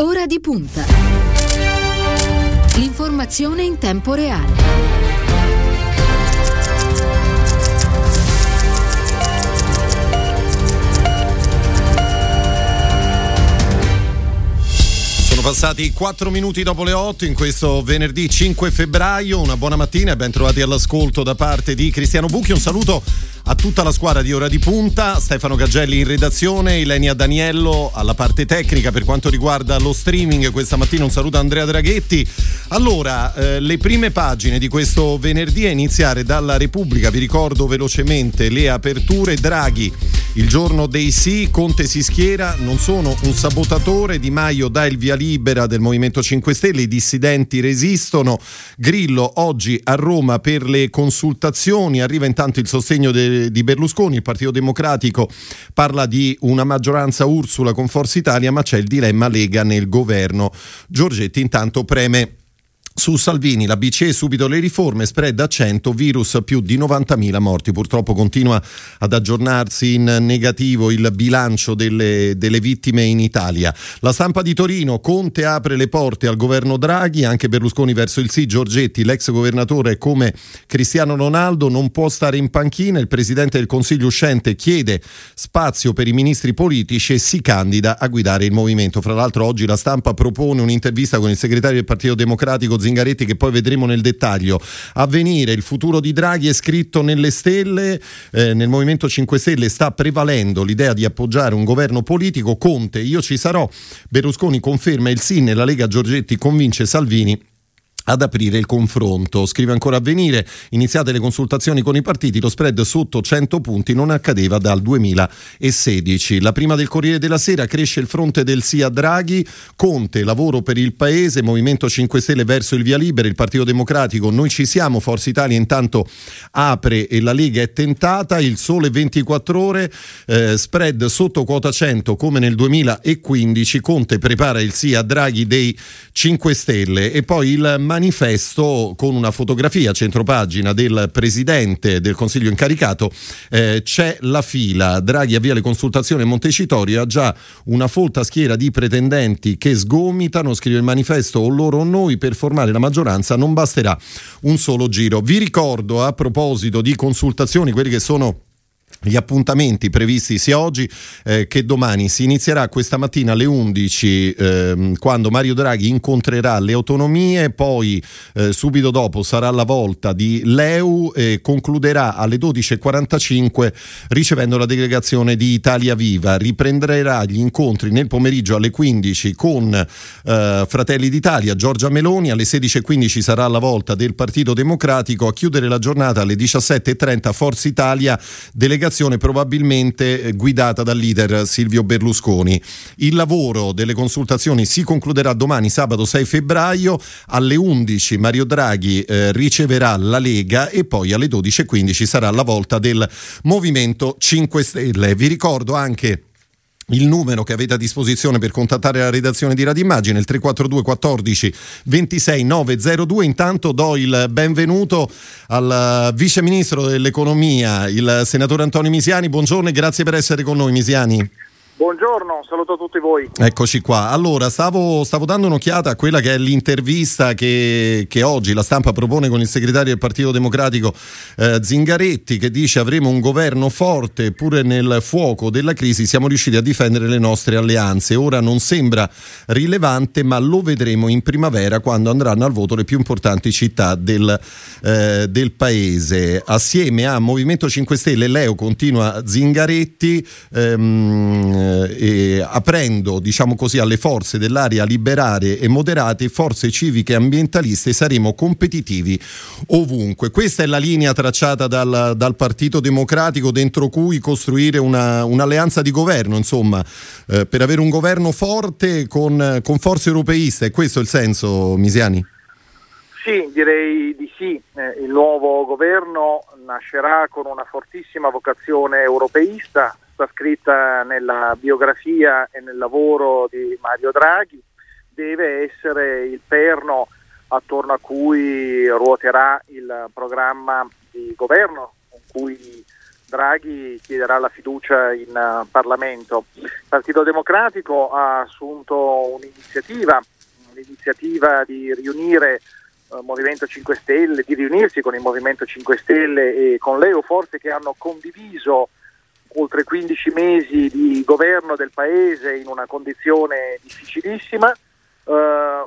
Ora di punta. L'informazione in tempo reale. Passati 4 minuti dopo le 8 in questo venerdì 5 febbraio, una buona mattina e ben trovati all'ascolto da parte di Cristiano Bucchi. Un saluto a tutta la squadra di Ora di Punta, Stefano Gagelli in redazione, Ilenia Daniello alla parte tecnica per quanto riguarda lo streaming questa mattina. Un saluto a Andrea Draghetti. Allora, le prime pagine di questo venerdì, a iniziare dalla Repubblica. Vi ricordo velocemente le aperture. Draghi, il giorno dei sì, Conte si schiera, non sono un sabotatore, Di Maio dà il via libera del Movimento 5 Stelle, i dissidenti resistono, Grillo oggi a Roma per le consultazioni, arriva intanto il sostegno di Berlusconi, il Partito Democratico parla di una maggioranza Ursula con Forza Italia, ma c'è il dilemma Lega nel governo. Giorgetti intanto preme su Salvini, la BCE subito le riforme, spread a 100, virus più di 90.000 morti. Purtroppo continua ad aggiornarsi in negativo il bilancio delle vittime in Italia. La Stampa di Torino, Conte apre le porte al governo Draghi, anche Berlusconi verso il sì, Giorgetti, l'ex governatore come Cristiano Ronaldo, non può stare in panchina, il presidente del Consiglio uscente chiede spazio per i ministri politici e si candida a guidare il movimento. Fra l'altro oggi la Stampa propone un'intervista con il segretario del Partito Democratico Zingaretti, che poi vedremo nel dettaglio. Avvenire, il futuro di Draghi è scritto nelle stelle, nel Movimento 5 Stelle sta prevalendo l'idea di appoggiare un governo politico, Conte io ci sarò, Berlusconi conferma il sì nella Lega, Giorgetti convince Salvini ad aprire il confronto. Scrive ancora Avvenire, iniziate le consultazioni con i partiti, lo spread sotto 100 punti non accadeva dal 2016. La prima del Corriere della Sera, cresce il fronte del sì a Draghi, Conte, lavoro per il paese, Movimento 5 Stelle verso il via libera, il Partito Democratico noi ci siamo, Forza Italia intanto apre e la Lega è tentata. Il Sole 24 Ore, spread sotto quota 100 come nel 2015, Conte prepara il sì a Draghi dei 5 Stelle. E poi il Manifesto con una fotografia centropagina del presidente del Consiglio incaricato, c'è la fila, Draghi avvia le consultazioni a Montecitorio, ha già una folta schiera di pretendenti che sgomitano, scrive il Manifesto, o loro o noi, per formare la maggioranza non basterà un solo giro. Vi ricordo a proposito di consultazioni quelli che sono gli appuntamenti previsti sia oggi che domani. Si inizierà questa mattina alle 11 quando Mario Draghi incontrerà le autonomie, poi subito dopo sarà la volta di l'EU e concluderà alle 12.45 ricevendo la delegazione di Italia Viva. Riprenderà gli incontri nel pomeriggio alle 15 con Fratelli d'Italia, Giorgia Meloni, alle 16.15 sarà la volta del Partito Democratico, a chiudere la giornata alle 17.30 Forza Italia, delegazione probabilmente guidata dal leader Silvio Berlusconi. Il lavoro delle consultazioni si concluderà domani, sabato 6 febbraio, alle 11 Mario Draghi riceverà la Lega e poi alle 12.15 sarà la volta del Movimento 5 Stelle. Vi ricordo anche il numero che avete a disposizione per contattare la redazione di Radio Immagine, il 342 14 26 902. Intanto do il benvenuto al vice ministro dell'economia, il senatore Antonio Misiani. Buongiorno e grazie per essere con noi, Misiani. Buongiorno, saluto a tutti voi. Eccoci qua. Allora, stavo dando un'occhiata a quella che è l'intervista che oggi la Stampa propone con il segretario del Partito Democratico Zingaretti, che dice avremo un governo forte, pure nel fuoco della crisi siamo riusciti a difendere le nostre alleanze. Ora non sembra rilevante, ma lo vedremo in primavera quando andranno al voto le più importanti città del paese. Assieme a Movimento 5 Stelle e Leo, continua Zingaretti, e aprendo, diciamo così, alle forze dell'area liberale e moderate, forze civiche e ambientaliste, saremo competitivi ovunque. Questa è la linea tracciata dal Partito Democratico, dentro cui costruire un'alleanza di governo, insomma, per avere un governo forte con forze europeiste. È questo il senso, Misiani? Sì, direi di sì. Il nuovo governo nascerà con una fortissima vocazione europeista, scritta nella biografia e nel lavoro di Mario Draghi, deve essere il perno attorno a cui ruoterà il programma di governo con cui Draghi chiederà la fiducia in Parlamento. Il Partito Democratico ha assunto un'iniziativa, l'iniziativa di riunire Movimento 5 Stelle, di riunirsi con il Movimento 5 Stelle e con le forze che hanno condiviso oltre 15 mesi di governo del Paese in una condizione difficilissima,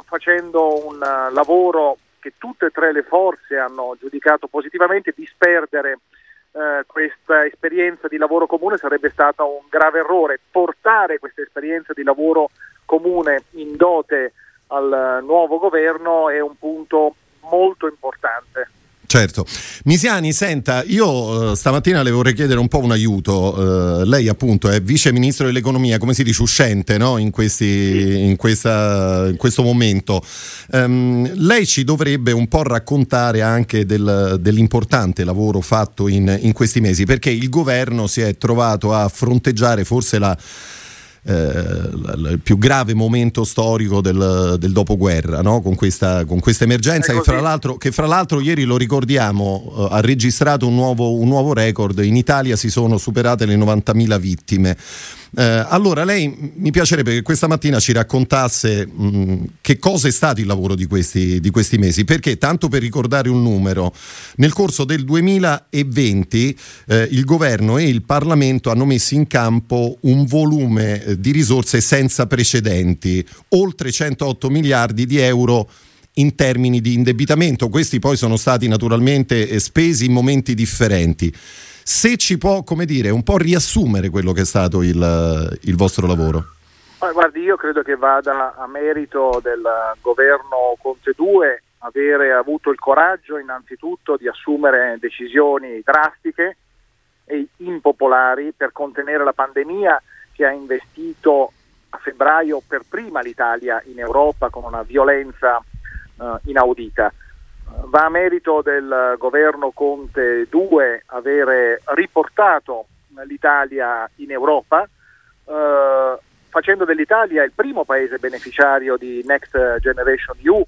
facendo un lavoro che tutte e tre le forze hanno giudicato positivamente. Disperdere questa esperienza di lavoro comune sarebbe stato un grave errore. Portare questa esperienza di lavoro comune in dote al nuovo governo è un punto molto importante. Certo. Misiani, senta, io stamattina le vorrei chiedere un po' un aiuto. Lei appunto è vice ministro dell'economia, come si dice, uscente, no? In questo momento. Lei ci dovrebbe un po' raccontare anche dell'importante lavoro fatto in questi mesi, perché il governo si è trovato a fronteggiare forse il più grave momento storico del dopoguerra, no? con questa emergenza che fra l'altro ieri, lo ricordiamo, ha registrato un nuovo record. In Italia si sono superate le 90.000 vittime. Allora lei, mi piacerebbe che questa mattina ci raccontasse che cosa è stato il lavoro di questi mesi, perché, tanto per ricordare un numero, nel corso del 2020 il governo e il Parlamento hanno messo in campo un volume di risorse senza precedenti, oltre 108 miliardi di euro in termini di indebitamento. Questi poi sono stati naturalmente spesi in momenti differenti. Se ci può, come dire, un po' riassumere quello che è stato il vostro lavoro. Guardi, io credo che vada a merito del governo Conte 2 avere avuto il coraggio innanzitutto di assumere decisioni drastiche e impopolari per contenere la pandemia, che ha investito a febbraio per prima l'Italia in Europa con una violenza inaudita. Va a merito del governo Conte 2 avere riportato l'Italia in Europa, facendo dell'Italia il primo paese beneficiario di Next Generation EU,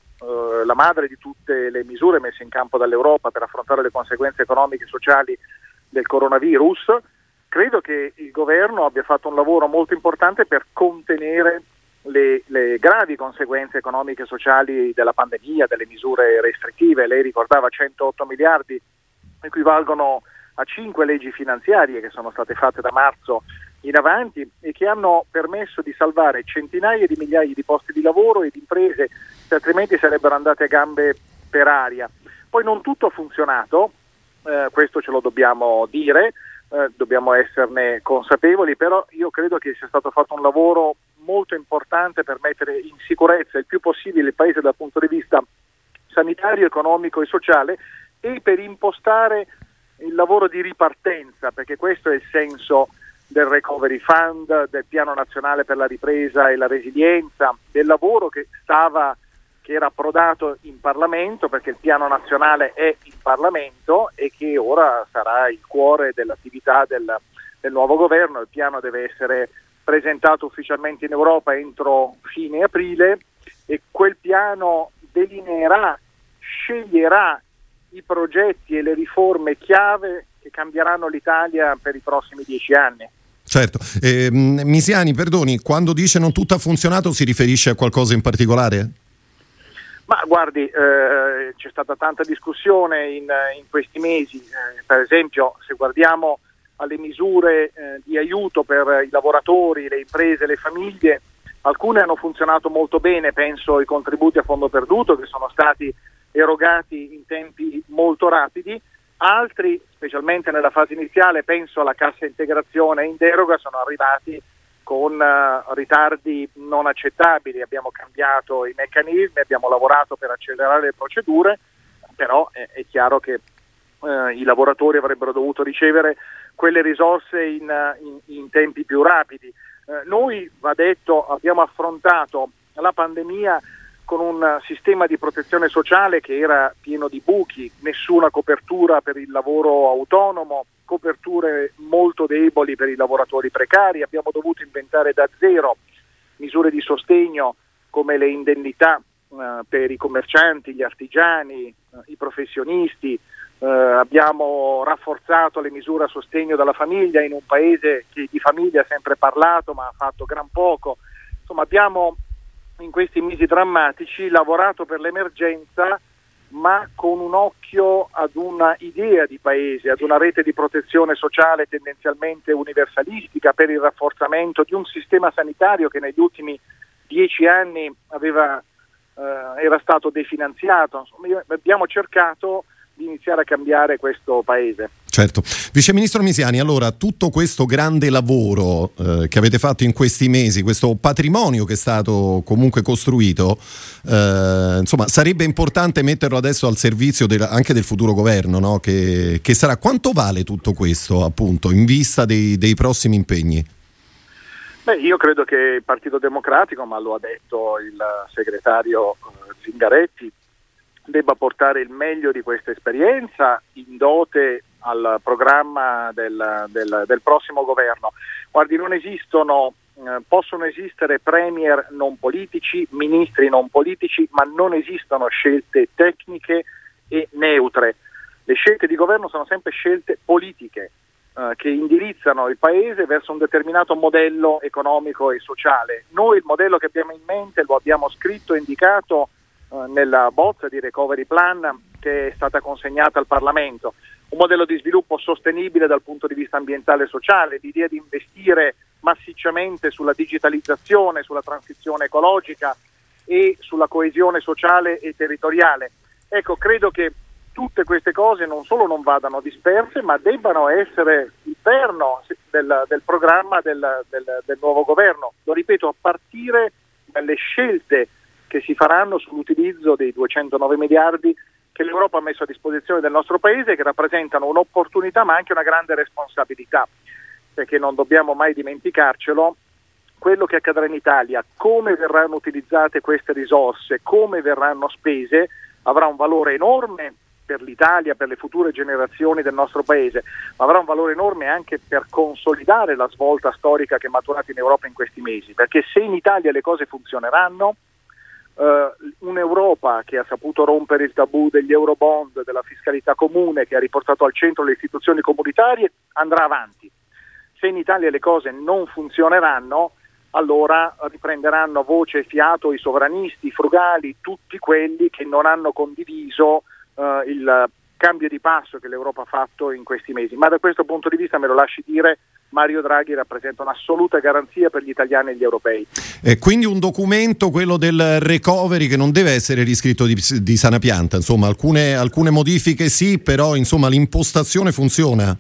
la madre di tutte le misure messe in campo dall'Europa per affrontare le conseguenze economiche e sociali del coronavirus. Credo che il governo abbia fatto un lavoro molto importante per contenere le gravi conseguenze economiche e sociali della pandemia, delle misure restrittive. Lei ricordava 108 miliardi, equivalgono a 5 leggi finanziarie che sono state fatte da marzo in avanti e che hanno permesso di salvare centinaia di migliaia di posti di lavoro e di imprese che altrimenti sarebbero andate a gambe per aria. Poi non tutto ha funzionato, questo ce lo dobbiamo dire, dobbiamo esserne consapevoli, però io credo che sia stato fatto un lavoro molto importante per mettere in sicurezza il più possibile il Paese dal punto di vista sanitario, economico e sociale, e per impostare il lavoro di ripartenza, perché questo è il senso del Recovery Fund, del Piano Nazionale per la Ripresa e la Resilienza, del lavoro che era approdato in Parlamento, perché il Piano Nazionale è in Parlamento e che ora sarà il cuore dell'attività del nuovo governo. Il piano deve essere presentato ufficialmente in Europa entro fine aprile e quel piano delineerà, sceglierà i progetti e le riforme chiave che cambieranno l'Italia per i prossimi 10 anni. Certo. Misiani, perdoni, quando dice non tutto ha funzionato si riferisce a qualcosa in particolare? Ma guardi, c'è stata tanta discussione in questi mesi, per esempio se guardiamo alle misure di aiuto per i lavoratori, le imprese, le famiglie. Alcune hanno funzionato molto bene, penso ai contributi a fondo perduto che sono stati erogati in tempi molto rapidi. Altri, specialmente nella fase iniziale, penso alla cassa integrazione in deroga, sono arrivati con ritardi non accettabili. Abbiamo cambiato i meccanismi, abbiamo lavorato per accelerare le procedure, però è chiaro che i lavoratori avrebbero dovuto ricevere quelle risorse in tempi più rapidi. Noi, va detto, abbiamo affrontato la pandemia con un sistema di protezione sociale che era pieno di buchi, nessuna copertura per il lavoro autonomo, coperture molto deboli per i lavoratori precari. Abbiamo dovuto inventare da zero misure di sostegno come le indennità per i commercianti, gli artigiani, i professionisti. Abbiamo rafforzato le misure a sostegno della famiglia in un paese che di famiglia ha sempre parlato ma ha fatto gran poco. Insomma, abbiamo in questi mesi drammatici lavorato per l'emergenza ma con un occhio ad una idea di paese, ad una rete di protezione sociale tendenzialmente universalistica, per il rafforzamento di un sistema sanitario che negli ultimi 10 anni era stato definanziato. Insomma, abbiamo cercato di iniziare a cambiare questo paese. Certo. Vice Ministro Misiani, allora tutto questo grande lavoro che avete fatto in questi mesi, questo patrimonio che è stato comunque costruito, insomma, sarebbe importante metterlo adesso al servizio anche del futuro governo, no? Che sarà. Quanto vale tutto questo, appunto, in vista dei prossimi impegni? Beh, io credo che il Partito Democratico, ma lo ha detto il segretario Zingaretti, debba portare il meglio di questa esperienza in dote al programma del prossimo governo. Guardi, non esistono, possono esistere premier non politici, ministri non politici, ma non esistono scelte tecniche e neutre. Le scelte di governo sono sempre scelte politiche che indirizzano il paese verso un determinato modello economico e sociale. Noi il modello che abbiamo in mente lo abbiamo scritto e indicato nella bozza di Recovery Plan che è stata consegnata al Parlamento. Un modello di sviluppo sostenibile dal punto di vista ambientale e sociale, l'idea di investire massicciamente sulla digitalizzazione, sulla transizione ecologica e sulla coesione sociale e territoriale. Ecco, credo che tutte queste cose non solo non vadano disperse, ma debbano essere interno del programma del nuovo governo. Lo ripeto, a partire dalle scelte che si faranno sull'utilizzo dei 209 miliardi che l'Europa ha messo a disposizione del nostro paese, che rappresentano un'opportunità ma anche una grande responsabilità, perché non dobbiamo mai dimenticarcelo quello che accadrà in Italia, come verranno utilizzate queste risorse, come verranno spese, avrà un valore enorme per l'Italia, per le future generazioni del nostro paese, ma avrà un valore enorme anche per consolidare la svolta storica che è maturata in Europa in questi mesi, perché se in Italia le cose funzioneranno, un'Europa che ha saputo rompere il tabù degli eurobond, della fiscalità comune, che ha riportato al centro le istituzioni comunitarie, andrà avanti. Se in Italia le cose non funzioneranno, allora riprenderanno voce e fiato i sovranisti, i frugali, tutti quelli che non hanno condiviso il cambio di passo che l'Europa ha fatto in questi mesi. Ma da questo punto di vista, me lo lasci dire, Mario Draghi rappresenta un'assoluta garanzia per gli italiani e gli europei. E quindi un documento, quello del recovery, che non deve essere riscritto di sana pianta, insomma, alcune modifiche sì, però insomma l'impostazione funziona.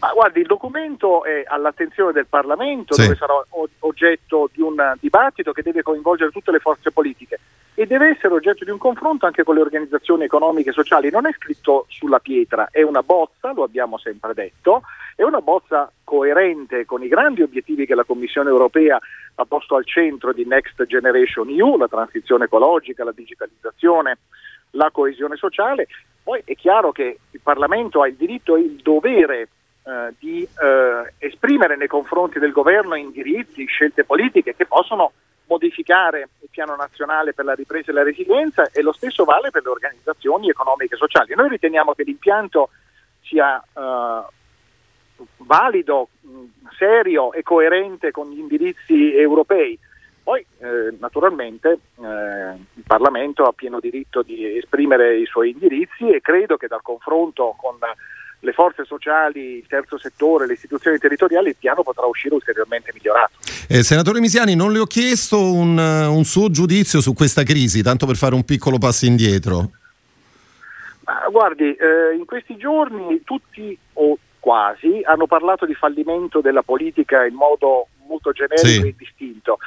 Ma guardi, il documento è all'attenzione del Parlamento, sì, dove sarà oggetto di un dibattito che deve coinvolgere tutte le forze politiche e deve essere oggetto di un confronto anche con le organizzazioni economiche e sociali. Non è scritto sulla pietra, è una bozza, lo abbiamo sempre detto, è una bozza coerente con i grandi obiettivi che la Commissione Europea ha posto al centro di Next Generation EU, la transizione ecologica, la digitalizzazione, la coesione sociale. Poi è chiaro che il Parlamento ha il diritto e il dovere di esprimere nei confronti del governo indirizzi, scelte politiche che possono modificare il piano nazionale per la ripresa e la resilienza, e lo stesso vale per le organizzazioni economiche e sociali. Noi riteniamo che l'impianto sia valido, serio e coerente con gli indirizzi europei. Poi naturalmente il Parlamento ha pieno diritto di esprimere i suoi indirizzi e credo che dal confronto con le forze sociali, il terzo settore, le istituzioni territoriali, il piano potrà uscire ulteriormente migliorato. Senatore Misiani, non le ho chiesto un suo giudizio su questa crisi, tanto per fare un piccolo passo indietro. Ma guardi, in questi giorni tutti o quasi hanno parlato di fallimento della politica in modo molto generico, sì, e distinto.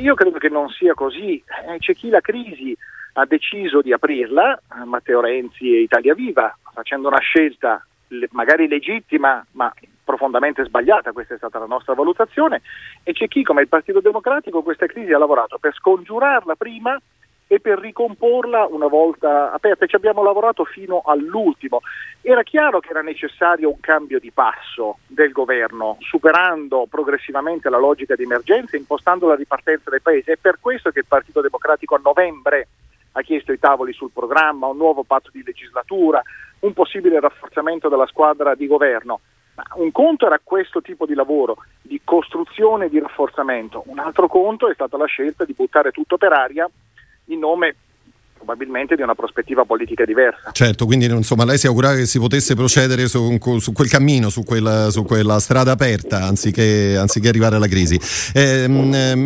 Io credo che non sia così. C'è chi la crisi ha deciso di aprirla, Matteo Renzi e Italia Viva, facendo una scelta magari legittima ma profondamente sbagliata, questa è stata la nostra valutazione, e c'è chi come il Partito Democratico questa crisi ha lavorato per scongiurarla prima e per ricomporla una volta aperta, e ci abbiamo lavorato fino all'ultimo. Era chiaro che era necessario un cambio di passo del governo, superando progressivamente la logica di emergenza, impostando la ripartenza del paese. È per questo che il Partito Democratico a novembre ha chiesto i tavoli sul programma, un nuovo patto di legislatura, un possibile rafforzamento della squadra di governo. Ma un conto era questo tipo di lavoro, di costruzione e di rafforzamento, un altro conto è stata la scelta di buttare tutto per aria in nome probabilmente di una prospettiva politica diversa. Certo, quindi insomma lei si augurava che si potesse procedere su quel cammino, su quella strada aperta, anziché arrivare alla crisi.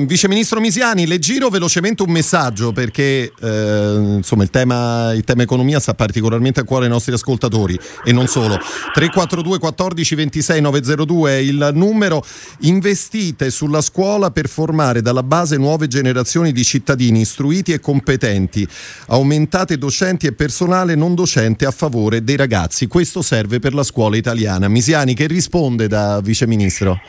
Viceministro Misiani, le giro velocemente un messaggio perché insomma il tema economia sta particolarmente a cuore ai nostri ascoltatori e non solo. 342 14 26 902 è il numero. Investite sulla scuola per formare dalla base nuove generazioni di cittadini istruiti e competenti. Aumentate docenti e personale non docente a favore dei ragazzi. Questo serve per la scuola italiana. Misiani, che risponde da viceministro?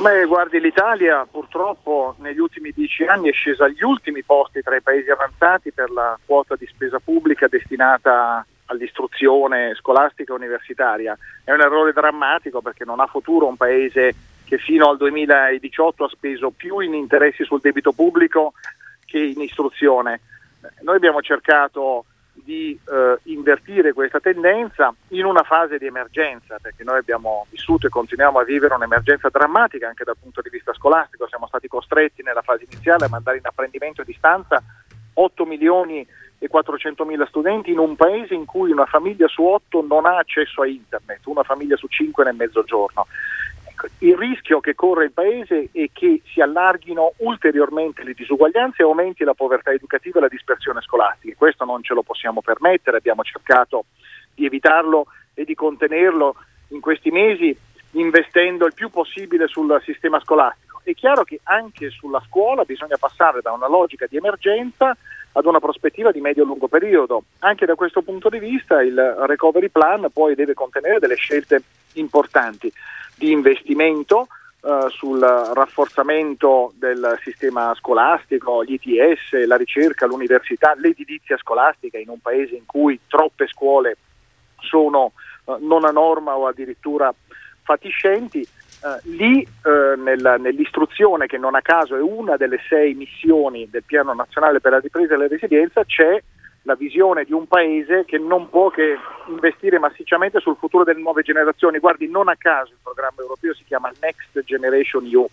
Beh, guardi, l'Italia purtroppo negli ultimi 10 anni è scesa agli ultimi posti tra i paesi avanzati per la quota di spesa pubblica destinata all'istruzione scolastica e universitaria. È un errore drammatico perché non ha futuro un paese che fino al 2018 ha speso più in interessi sul debito pubblico che in istruzione. Noi abbiamo cercato di invertire questa tendenza in una fase di emergenza, perché noi abbiamo vissuto e continuiamo a vivere un'emergenza drammatica anche dal punto di vista scolastico. Siamo stati costretti nella fase iniziale a mandare in apprendimento a distanza 8.400.000 studenti in un paese in cui una famiglia su 8 non ha accesso a internet, una famiglia su 5 nel mezzogiorno. Il rischio che corre il paese è che si allarghino ulteriormente le disuguaglianze e aumenti la povertà educativa e la dispersione scolastica. Questo non ce lo possiamo permettere, abbiamo cercato di evitarlo e di contenerlo in questi mesi investendo il più possibile sul sistema scolastico. È chiaro che anche sulla scuola bisogna passare da una logica di emergenza ad una prospettiva di medio-lungo periodo. Anche da questo punto di vista il Recovery Plan poi deve contenere delle scelte importanti di investimento sul rafforzamento del sistema scolastico, gli ITS, la ricerca, l'università, l'edilizia scolastica in un paese in cui troppe scuole sono non a norma o addirittura fatiscenti. Nell'istruzione, che non a caso è una delle 6 missioni del Piano Nazionale per la Ripresa e la Resilienza, c'è la visione di un paese che non può che investire massicciamente sul futuro delle nuove generazioni. Guardi, non a caso il programma europeo si chiama Next Generation EU.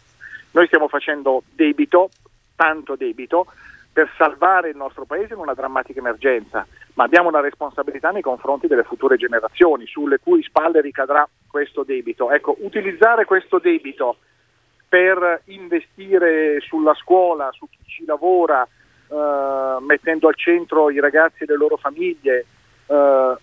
Noi stiamo facendo debito, tanto debito, per salvare il nostro paese in una drammatica emergenza, ma abbiamo una responsabilità nei confronti delle future generazioni, sulle cui spalle ricadrà questo debito. Ecco, utilizzare questo debito per investire sulla scuola, su chi ci lavora, mettendo al centro i ragazzi e le loro famiglie,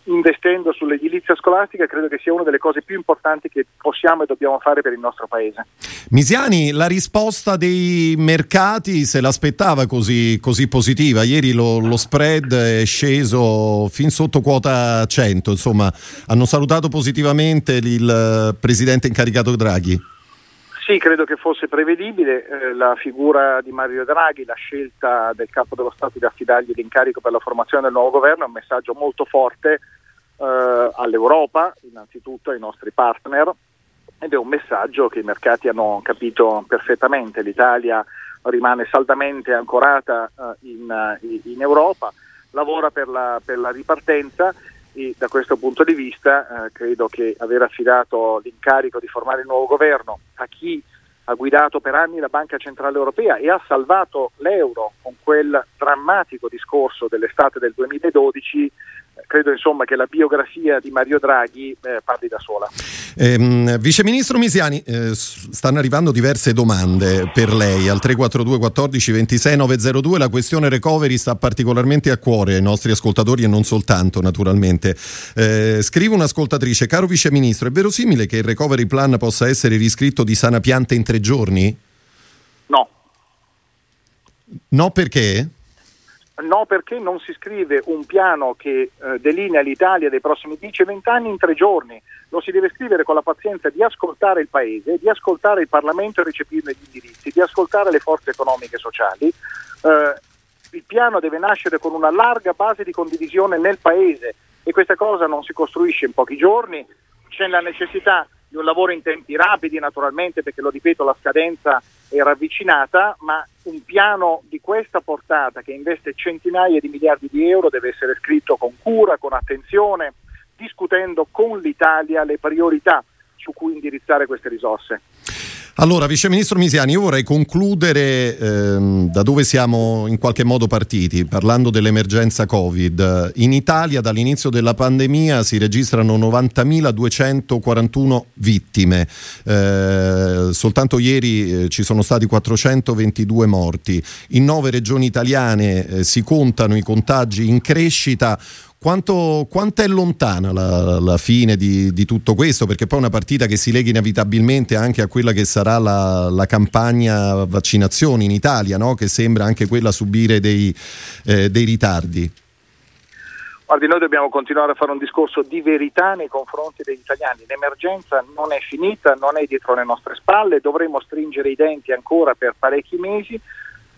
investendo sull'edilizia scolastica, credo che sia una delle cose più importanti che possiamo e dobbiamo fare per il nostro paese. Misiani, la risposta dei mercati se l'aspettava così positiva? Ieri lo spread è sceso fin sotto quota 100, insomma hanno salutato positivamente il presidente incaricato Draghi. Sì, credo che fosse prevedibile la figura di Mario Draghi, la scelta del capo dello Stato di affidargli l'incarico per la formazione del nuovo governo è un messaggio molto forte all'Europa, innanzitutto ai nostri partner, ed è un messaggio che i mercati hanno capito perfettamente. L'Italia rimane saldamente ancorata in Europa, lavora per la ripartenza. E da questo punto di vista credo che aver affidato l'incarico di formare il nuovo governo a chi ha guidato per anni la Banca Centrale Europea e ha salvato l'euro con quel drammatico discorso dell'estate del 2012, credo insomma che la biografia di Mario Draghi parli da sola. Viceministro Misiani, stanno arrivando diverse domande per lei al 342 14 26 902. La questione recovery sta particolarmente a cuore ai nostri ascoltatori e non soltanto, naturalmente. Scrive un'ascoltatrice: caro viceministro, è verosimile che il recovery plan possa essere riscritto di sana pianta in 3 giorni? No, perché? No, perché non si scrive un piano che delinea l'Italia dei prossimi 10-20 anni in 3 giorni. Lo si deve scrivere con la pazienza di ascoltare il Paese, di ascoltare il Parlamento e recepirne gli indirizzi, di ascoltare le forze economiche e sociali il piano deve nascere con una larga base di condivisione nel Paese e questa cosa non si costruisce in pochi giorni, c'è la necessità di un lavoro in tempi rapidi naturalmente, perché lo ripeto, la scadenza è ravvicinata, ma un piano di questa portata che investe centinaia di miliardi di euro deve essere scritto con cura, con attenzione, discutendo con l'Italia le priorità su cui indirizzare queste risorse. Allora, Vice Ministro Misiani, io vorrei concludere da dove siamo in qualche modo partiti, parlando dell'emergenza Covid. In Italia dall'inizio della pandemia si registrano 90.241 vittime, soltanto ieri ci sono stati 422 morti. In 9 regioni italiane si contano i contagi in crescita. Quanto è lontana la fine di tutto questo? Perché poi è una partita che si lega inevitabilmente anche a quella che sarà la campagna vaccinazioni in Italia, no? Che sembra anche quella subire dei ritardi. Guardi, noi dobbiamo continuare a fare un discorso di verità nei confronti degli italiani. L'emergenza non è finita, non è dietro le nostre spalle, dovremo stringere i denti ancora per parecchi mesi,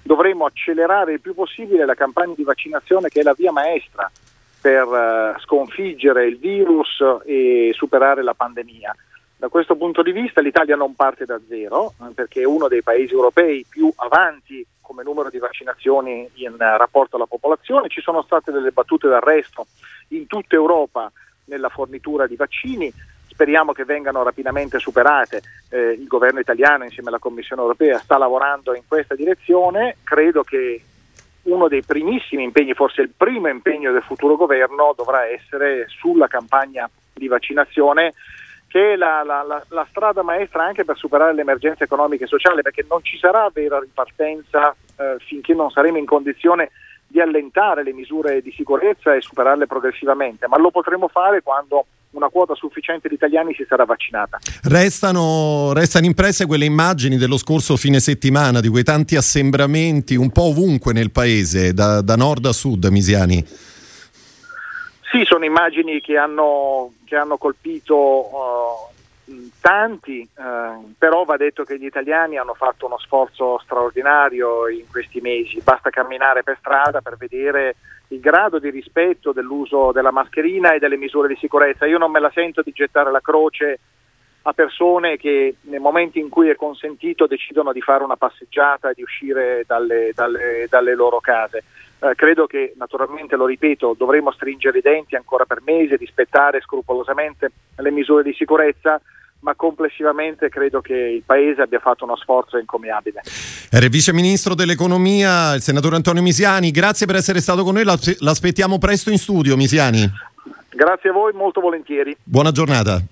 dovremo accelerare il più possibile la campagna di vaccinazione, che è la via maestra per sconfiggere il virus e superare la pandemia. Da questo punto di vista l'Italia non parte da zero, perché è uno dei paesi europei più avanti come numero di vaccinazioni in rapporto alla popolazione. Ci sono state delle battute d'arresto in tutta Europa nella fornitura di vaccini, speriamo che vengano rapidamente superate. Il governo italiano insieme alla Commissione Europea sta lavorando in questa direzione, credo che uno dei primissimi impegni, forse il primo impegno del futuro governo, dovrà essere sulla campagna di vaccinazione, che è la strada maestra anche per superare l'emergenza economica e sociale, perché non ci sarà vera ripartenza finché non saremo in condizione di allentare le misure di sicurezza e superarle progressivamente, ma lo potremo fare quando una quota sufficiente di italiani si sarà vaccinata. Restano impresse quelle immagini dello scorso fine settimana, di quei tanti assembramenti un po' ovunque nel paese, da nord a sud, Misiani. Sì, sono immagini che hanno colpito tanti, però va detto che gli italiani hanno fatto uno sforzo straordinario in questi mesi, basta camminare per strada per vedere il grado di rispetto dell'uso della mascherina e delle misure di sicurezza. Io non me la sento di gettare la croce a persone che nei momenti in cui è consentito decidono di fare una passeggiata e di uscire dalle loro case. Credo che naturalmente, lo ripeto, dovremo stringere i denti ancora per mesi, rispettare scrupolosamente le misure di sicurezza, ma complessivamente credo che il Paese abbia fatto uno sforzo encomiabile. Vice Ministro dell'Economia, il senatore Antonio Misiani, grazie per essere stato con noi, l'aspettiamo presto in studio, Misiani. Grazie a voi, molto volentieri. Buona giornata.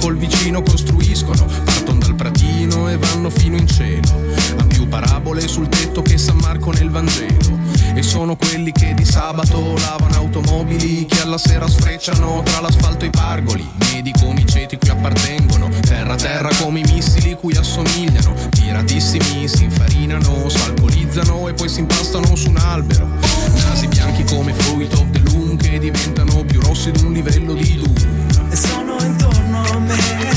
Col vicino vicino costruiscono, partono dal pratino e vanno fino in cielo. Han più parabole sul tetto che San Marco nel Vangelo. E sono quelli che di sabato lavano automobili, che alla sera sfrecciano tra l'asfalto e i pargoli. Vedi come i ceti cui appartengono, terra a terra come i missili cui assomigliano. Tiratissimi si infarinano, s'alcolizzano e poi si impastano su un albero. Nasi bianchi come fruit of the loom, che diventano più rossi di un livello di luna. E sono intorno a me,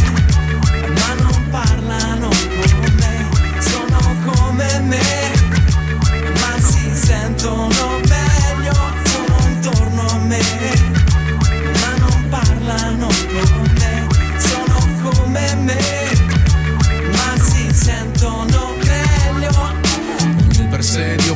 ma non parlano con me. Sono come me, ma si sentono meglio. Sono intorno a me, ma non parlano con me. Sono come me, ma si sentono meglio. Per sé, Dio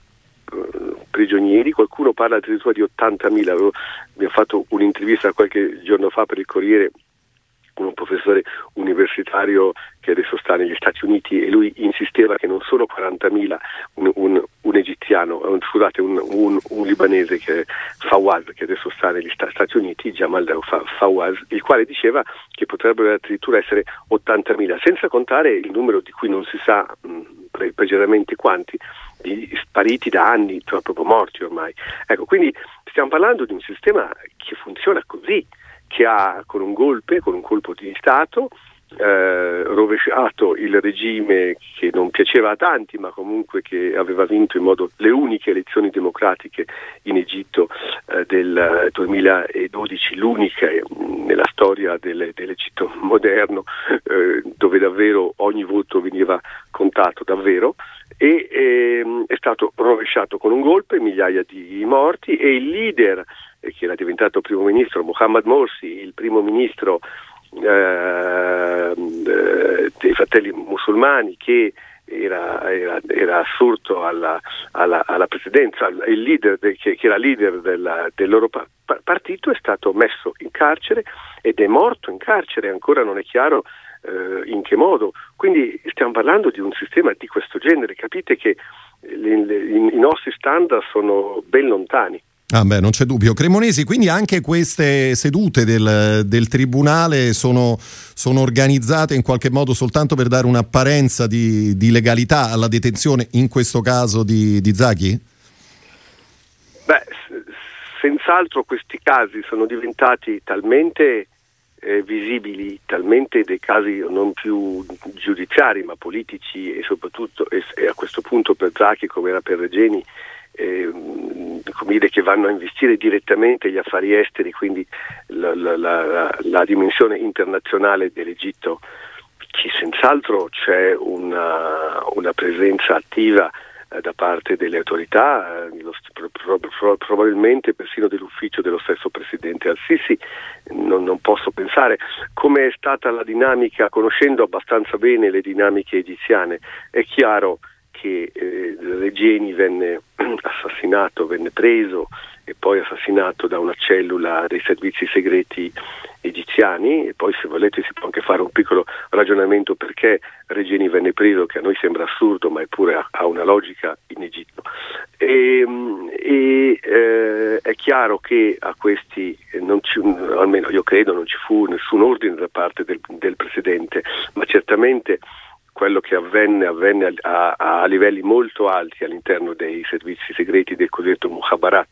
prigionieri, qualcuno parla addirittura di 80.000. Abbiamo fatto un'intervista qualche giorno fa per il Corriere con un professore universitario che adesso sta negli Stati Uniti, e lui insisteva che non sono 40.000, un egiziano, scusate, un libanese, che Fawaz, che adesso sta negli Stati Uniti, Jamal Fawaz, il quale diceva che potrebbero addirittura essere 80.000, senza contare il numero di cui non si sa precisamente quanti, di spariti da anni, cioè proprio morti ormai. Ecco, quindi stiamo parlando di un sistema che funziona così, che ha con un colpo di Stato rovesciato il regime che non piaceva a tanti, ma comunque che aveva vinto in modo le uniche elezioni democratiche in Egitto del 2012, l'unica nella storia dell'Egitto moderno, dove davvero ogni voto veniva contato davvero, e è stato rovesciato con un golpe, migliaia di morti, e il leader che era diventato primo ministro, Muhammad Morsi, il primo ministro dei fratelli musulmani, che era assurto alla presidenza, il leader che era leader del loro partito, è stato messo in carcere ed è morto in carcere, ancora non è chiaro in che modo. Quindi stiamo parlando di un sistema di questo genere, capite che i nostri standard sono ben lontani. Ah beh, non c'è dubbio. Cremonesi, quindi anche queste sedute del tribunale sono organizzate in qualche modo soltanto per dare un'apparenza di legalità alla detenzione, in questo caso di Zaki? Beh, senz'altro questi casi sono diventati talmente visibili, talmente dei casi non più giudiziari ma politici, e soprattutto e a questo punto per Zaki, come era per Regeni, che vanno a investire direttamente gli affari esteri, quindi la dimensione internazionale dell'Egitto, che senz'altro c'è una presenza attiva da parte delle autorità, probabilmente persino dell'ufficio dello stesso presidente al-Sisi. Non posso pensare come è stata la dinamica, conoscendo abbastanza bene le dinamiche egiziane, è chiaro che Regeni venne assassinato, venne preso e poi assassinato da una cellula dei servizi segreti egiziani, e poi se volete si può anche fare un piccolo ragionamento perché Regeni venne preso, che a noi sembra assurdo ma eppure ha una logica in Egitto. È chiaro che a questi almeno io credo non ci fu nessun ordine da parte del Presidente, ma certamente quello che avvenne a livelli molto alti all'interno dei servizi segreti del cosiddetto Mukhabarat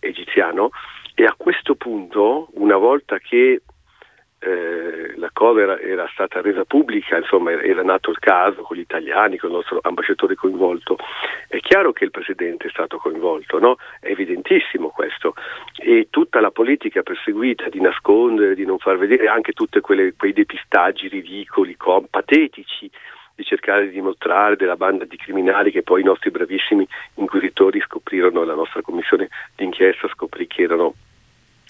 egiziano. E a questo punto, una volta che la cosa era stata resa pubblica, insomma era nato il caso con gli italiani, con il nostro ambasciatore coinvolto, è chiaro che il Presidente è stato coinvolto, no? È evidentissimo questo, e tutta la politica perseguita di nascondere, di non far vedere, anche tutti quei depistaggi ridicoli, patetici, di cercare di dimostrare della banda di criminali che poi i nostri bravissimi inquisitori scoprirono, la nostra commissione d'inchiesta scoprì che erano,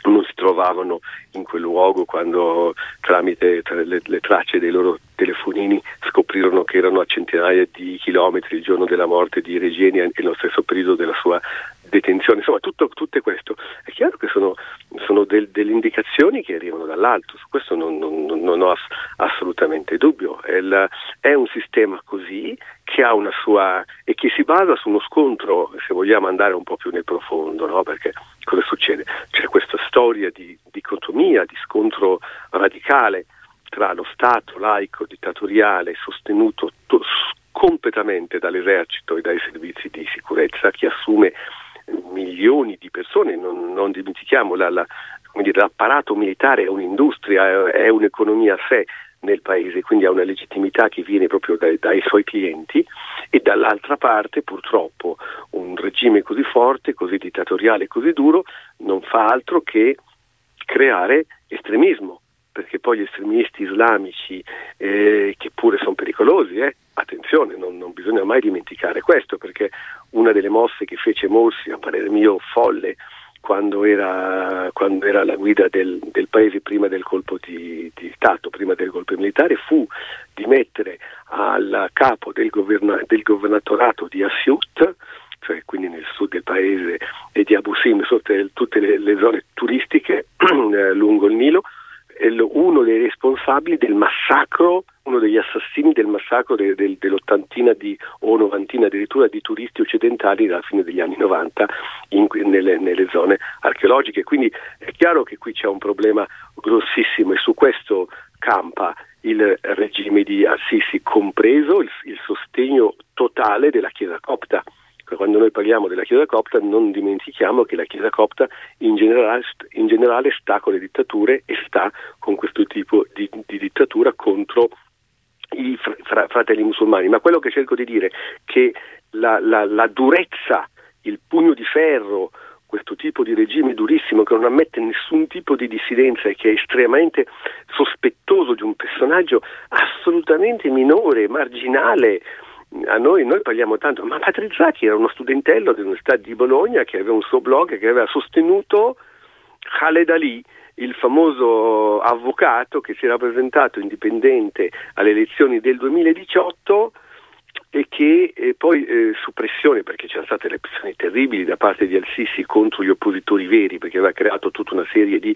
non si trovavano in quel luogo, quando tramite le tracce dei loro telefonini scoprirono che erano a centinaia di chilometri il giorno della morte di Regeni e lo stesso periodo della sua detenzione. Insomma tutto questo è chiaro che sono delle indicazioni che arrivano dall'alto, su questo non ho assolutamente dubbio. È un sistema così che ha una sua, e che si basa su uno scontro, se vogliamo andare un po' più nel profondo, no? Perché cosa succede? C'è questa storia di dicotomia, di scontro radicale tra lo Stato laico, dittatoriale, sostenuto completamente dall'esercito e dai servizi di sicurezza, che assume milioni di persone. Non dimentichiamo l'apparato militare è un'industria, è un'economia a sé nel paese, quindi ha una legittimità che viene proprio dai suoi clienti, e dall'altra parte purtroppo un regime così forte, così dittatoriale, così duro non fa altro che creare estremismo, perché poi gli estremisti islamici, che pure sono pericolosi, attenzione, non bisogna mai dimenticare questo, perché una delle mosse che fece Morsi, a parere mio folle, quando era alla guida del paese prima del colpo di Stato, prima del golpe militare, fu di mettere al capo del governatorato di Asyut, cioè quindi nel sud del paese, e di Abusim, tutte le zone turistiche lungo il Nilo, uno dei responsabili del massacro, uno degli assassini del massacro dell'ottantina o novantina addirittura di turisti occidentali dalla fine degli anni 90 nelle zone archeologiche. Quindi è chiaro che qui c'è un problema grossissimo, e su questo campa il regime di al-Sisi, compreso il sostegno totale della Chiesa copta. Quando noi parliamo della Chiesa copta non dimentichiamo che la Chiesa copta in generale sta con le dittature e sta con questo tipo di dittatura contro i fratelli musulmani. Ma quello che cerco di dire è che la durezza, il pugno di ferro, questo tipo di regime durissimo che non ammette nessun tipo di dissidenza e che è estremamente sospettoso di un personaggio assolutamente minore, marginale. A noi parliamo tanto, ma Patrick Zaki era uno studentello dell'Università di Bologna che aveva un suo blog, che aveva sostenuto Khaled Ali, il famoso avvocato che si era presentato indipendente alle elezioni del 2018 e che poi su pressione, perché c'erano state le pressioni terribili da parte di al-Sisi contro gli oppositori veri, perché aveva creato tutta una serie di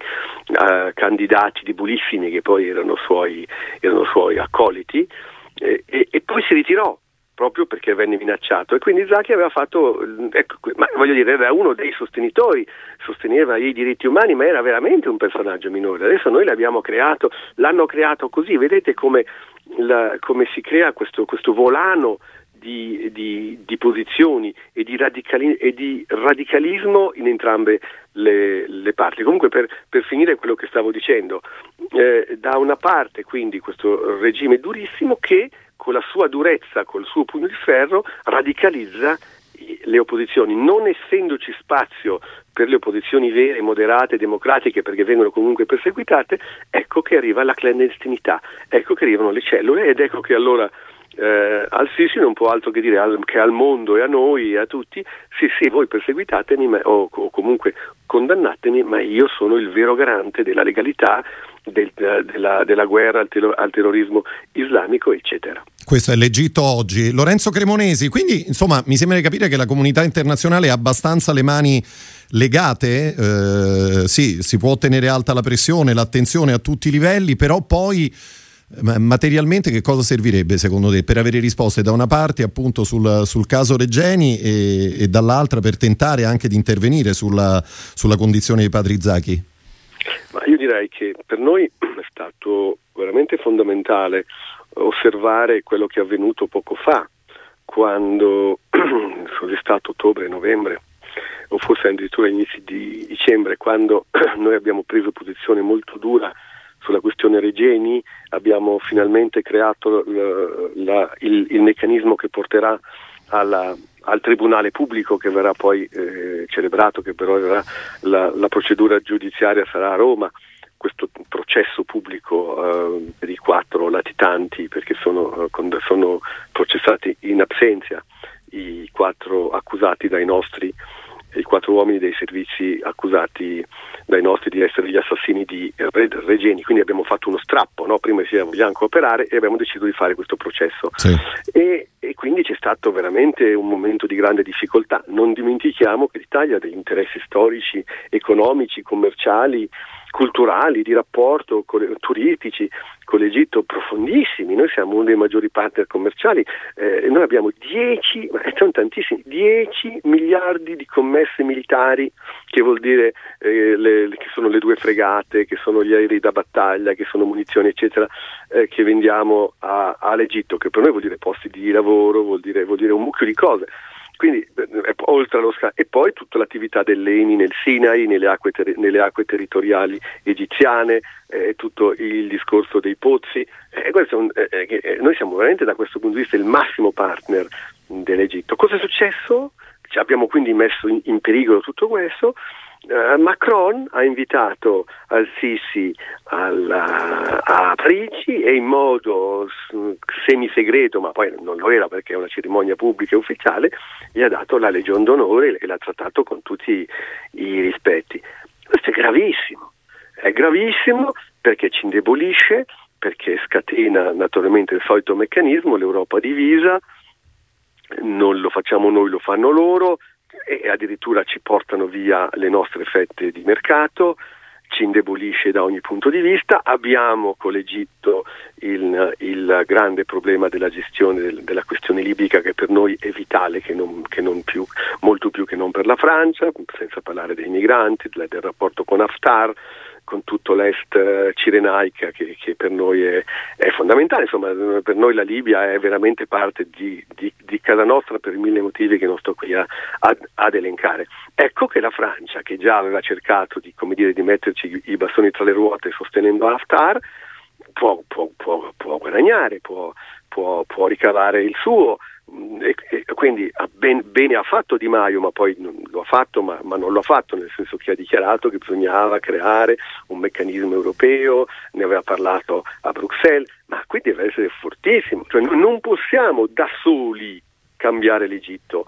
candidati debolissimi che poi erano suoi accoliti, e poi si ritirò proprio perché venne minacciato, e quindi Zaki aveva fatto, ma voglio dire, era uno dei sostenitori, sosteneva i diritti umani, ma era veramente un personaggio minore. Adesso noi l'hanno creato così, vedete come si crea questo volano di posizioni e di radicalismo in entrambe le parti. Comunque, per finire quello che stavo dicendo, da una parte quindi questo regime durissimo che con la sua durezza, col suo pugno di ferro, radicalizza le opposizioni, non essendoci spazio per le opposizioni vere, moderate, democratiche, perché vengono comunque perseguitate. Ecco che arriva la clandestinità, ecco che arrivano le cellule, ed ecco che allora al-Sisi non può altro che dire che al mondo e a noi e a tutti: sì, voi perseguitatemi, o comunque condannatemi, ma io sono il vero garante della legalità, della guerra al terrorismo islamico, eccetera. Questo è l'Egitto oggi. Lorenzo Cremonesi, quindi insomma mi sembra di capire che la comunità internazionale ha abbastanza le mani legate, sì, si può tenere alta la pressione, l'attenzione a tutti i livelli, però poi materialmente che cosa servirebbe secondo te per avere risposte da una parte appunto sul caso Regeni e dall'altra per tentare anche di intervenire sulla condizione di Patrick Zaki? Ma io direi che per noi è stato veramente fondamentale osservare quello che è avvenuto poco fa, quando sono stato ottobre, novembre o forse addirittura inizi di dicembre, quando noi abbiamo preso posizione molto dura sulla questione Regeni, abbiamo finalmente creato il meccanismo che porterà al tribunale pubblico che verrà poi celebrato, che però la procedura giudiziaria sarà a Roma, questo processo pubblico per i 4 latitanti, perché sono processati in absenza i 4 accusati dai nostri, i 4 uomini dei servizi accusati dai nostri di essere gli assassini di Regeni, quindi abbiamo fatto uno strappo, no? Prima si era vogliamo cooperare e abbiamo deciso di fare questo processo, sì. E quindi c'è stato veramente un momento di grande difficoltà. Non dimentichiamo che l'Italia ha degli interessi storici, economici, commerciali, culturali, di rapporto turistici con l'Egitto profondissimi. Noi siamo uno dei maggiori partner commerciali, noi abbiamo 10, ma sono tantissimi, 10 miliardi di commesse militari, che vuol dire che sono le 2 fregate, che sono gli aerei da battaglia, che sono munizioni eccetera, che vendiamo all'Egitto, che per noi vuol dire posti di lavoro, vuol dire un mucchio di cose. Quindi oltre allo e poi tutta l'attività dell'ENI nel Sinai, nelle acque territoriali egiziane, tutto il discorso dei pozzi. Noi siamo veramente da questo punto di vista il massimo partner dell'Egitto. Cosa è successo? Ci abbiamo quindi messo in pericolo tutto questo. Macron ha invitato al-Sisi a Parigi e in modo semisegreto, ma poi non lo era perché è una cerimonia pubblica e ufficiale, gli ha dato la Legion d'onore e l'ha trattato con tutti i rispetti. Questo è gravissimo perché ci indebolisce, perché scatena naturalmente il solito meccanismo, l'Europa divisa, non lo facciamo noi, lo fanno loro, e addirittura ci portano via le nostre fette di mercato, ci indebolisce da ogni punto di vista. Abbiamo con l'Egitto il grande problema della gestione della questione libica, che per noi è vitale, che non più, molto più che non per la Francia, senza parlare dei migranti, del rapporto con Haftar, con tutto l'est cirenaica che per noi è fondamentale. Insomma, per noi la Libia è veramente parte di casa nostra per 1000 motivi che non sto qui ad elencare. Ecco che la Francia, che già aveva cercato di metterci i bastoni tra le ruote sostenendo Haftar, può guadagnare, può ricavare il suo, e quindi bene ha fatto Di Maio, ma poi non lo ha fatto, ma non lo ha fatto, nel senso che ha dichiarato che bisognava creare un meccanismo europeo, ne aveva parlato a Bruxelles, ma qui deve essere fortissimo, cioè non possiamo da soli cambiare l'Egitto.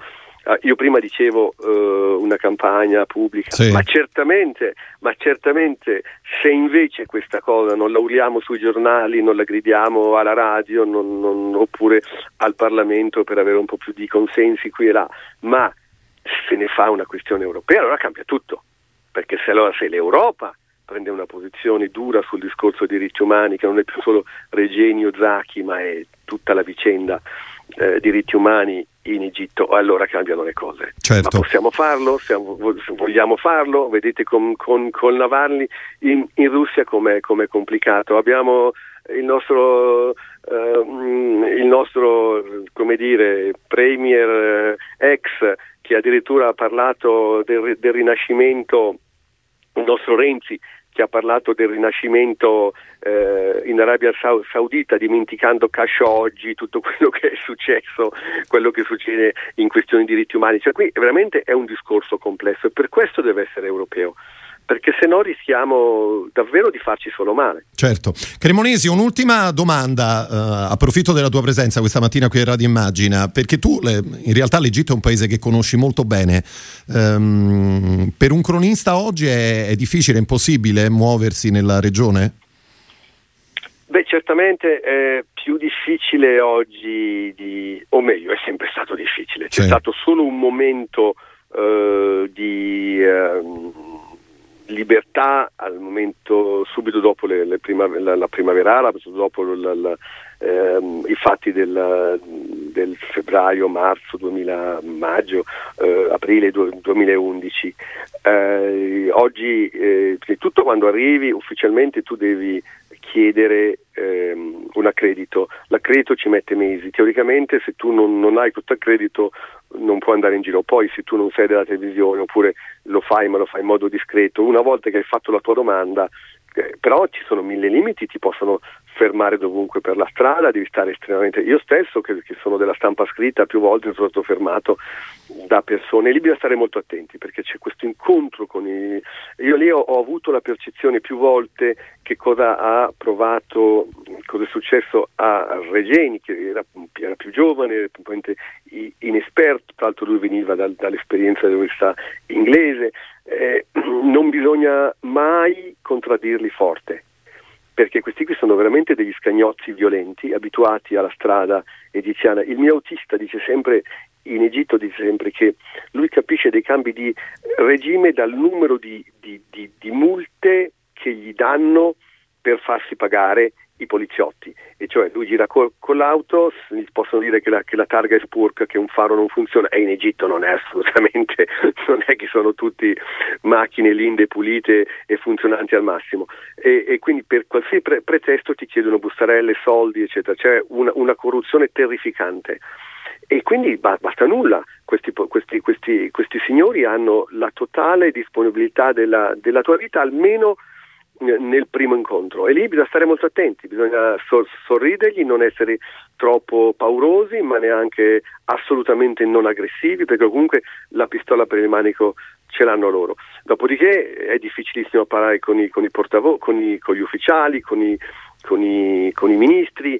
Io prima dicevo una campagna pubblica, sì. ma certamente se invece questa cosa non la urliamo sui giornali, non la gridiamo alla radio, oppure al Parlamento per avere un po' più di consensi qui e là, ma se ne fa una questione europea, allora cambia tutto, perché se l'Europa prende una posizione dura sul discorso dei diritti umani, che non è più solo Regeni o Zaki, ma è tutta la vicenda diritti umani in Egitto, allora cambiano le cose. Certo. Ma possiamo farlo? Vogliamo farlo? Vedete con Navalny in Russia com'è complicato. Abbiamo il nostro come dire premier ex, che addirittura ha parlato del Rinascimento, il nostro Renzi, che ha parlato del Rinascimento in Arabia Saudita, dimenticando Khashoggi, tutto quello che è successo, quello che succede in questione di diritti umani. Cioè qui veramente è un discorso complesso e per questo deve essere europeo. perché se no rischiamo davvero di farci solo male. Certo. Cremonesi, un'ultima domanda, approfitto della tua presenza questa mattina qui a Radio Immagina, perché tu in realtà l'Egitto è un paese che conosci molto bene. Per un cronista oggi è difficile, impossibile muoversi nella regione? Beh, certamente è più difficile oggi, o meglio, è sempre stato difficile. C'è stato solo un momento libertà al momento subito dopo la primaverale, subito dopo i fatti del febbraio, marzo, maggio, aprile 2011. Oggi tutto, quando arrivi ufficialmente tu devi chiedere un accredito. L'accredito ci mette mesi. Teoricamente, se tu non hai questo accredito non puoi andare in giro. Poi, se tu non sei della televisione, oppure lo fai ma lo fai in modo discreto, una volta che hai fatto la tua domanda, però ci sono mille limiti, ti possono fermare dovunque per la strada, devi stare estremamente... Io stesso, che sono della stampa scritta, più volte sono stato fermato da persone, lì bisogna stare molto attenti perché c'è questo incontro con i... Io lì ho avuto la percezione più volte che cosa ha provato, cosa è successo a Regeni, che era più giovane, inesperto, tra l'altro lui veniva dall'esperienza dell'università inglese. Non bisogna mai contraddirli forte, perché questi qui sono veramente degli scagnozzi violenti, abituati alla strada egiziana. Il mio autista dice sempre, in Egitto dice sempre che lui capisce dei cambi di regime dal numero di multe che gli danno per farsi pagare i poliziotti, e cioè lui gira con l'auto, gli possono dire che la targa è sporca, che un faro non funziona, e in Egitto non è assolutamente, non è che sono tutti macchine linde, pulite e funzionanti al massimo, e quindi per qualsiasi pretesto ti chiedono bustarelle, soldi, eccetera. C'è una corruzione terrificante, e quindi basta nulla. Questi signori hanno la totale disponibilità della tua vita, almeno nel primo incontro, e lì bisogna stare molto attenti, bisogna sorridergli, non essere troppo paurosi, ma neanche assolutamente non aggressivi, perché comunque la pistola per il manico ce l'hanno loro. Dopodiché è difficilissimo parlare con i portavoce, con gli ufficiali, con i ministri,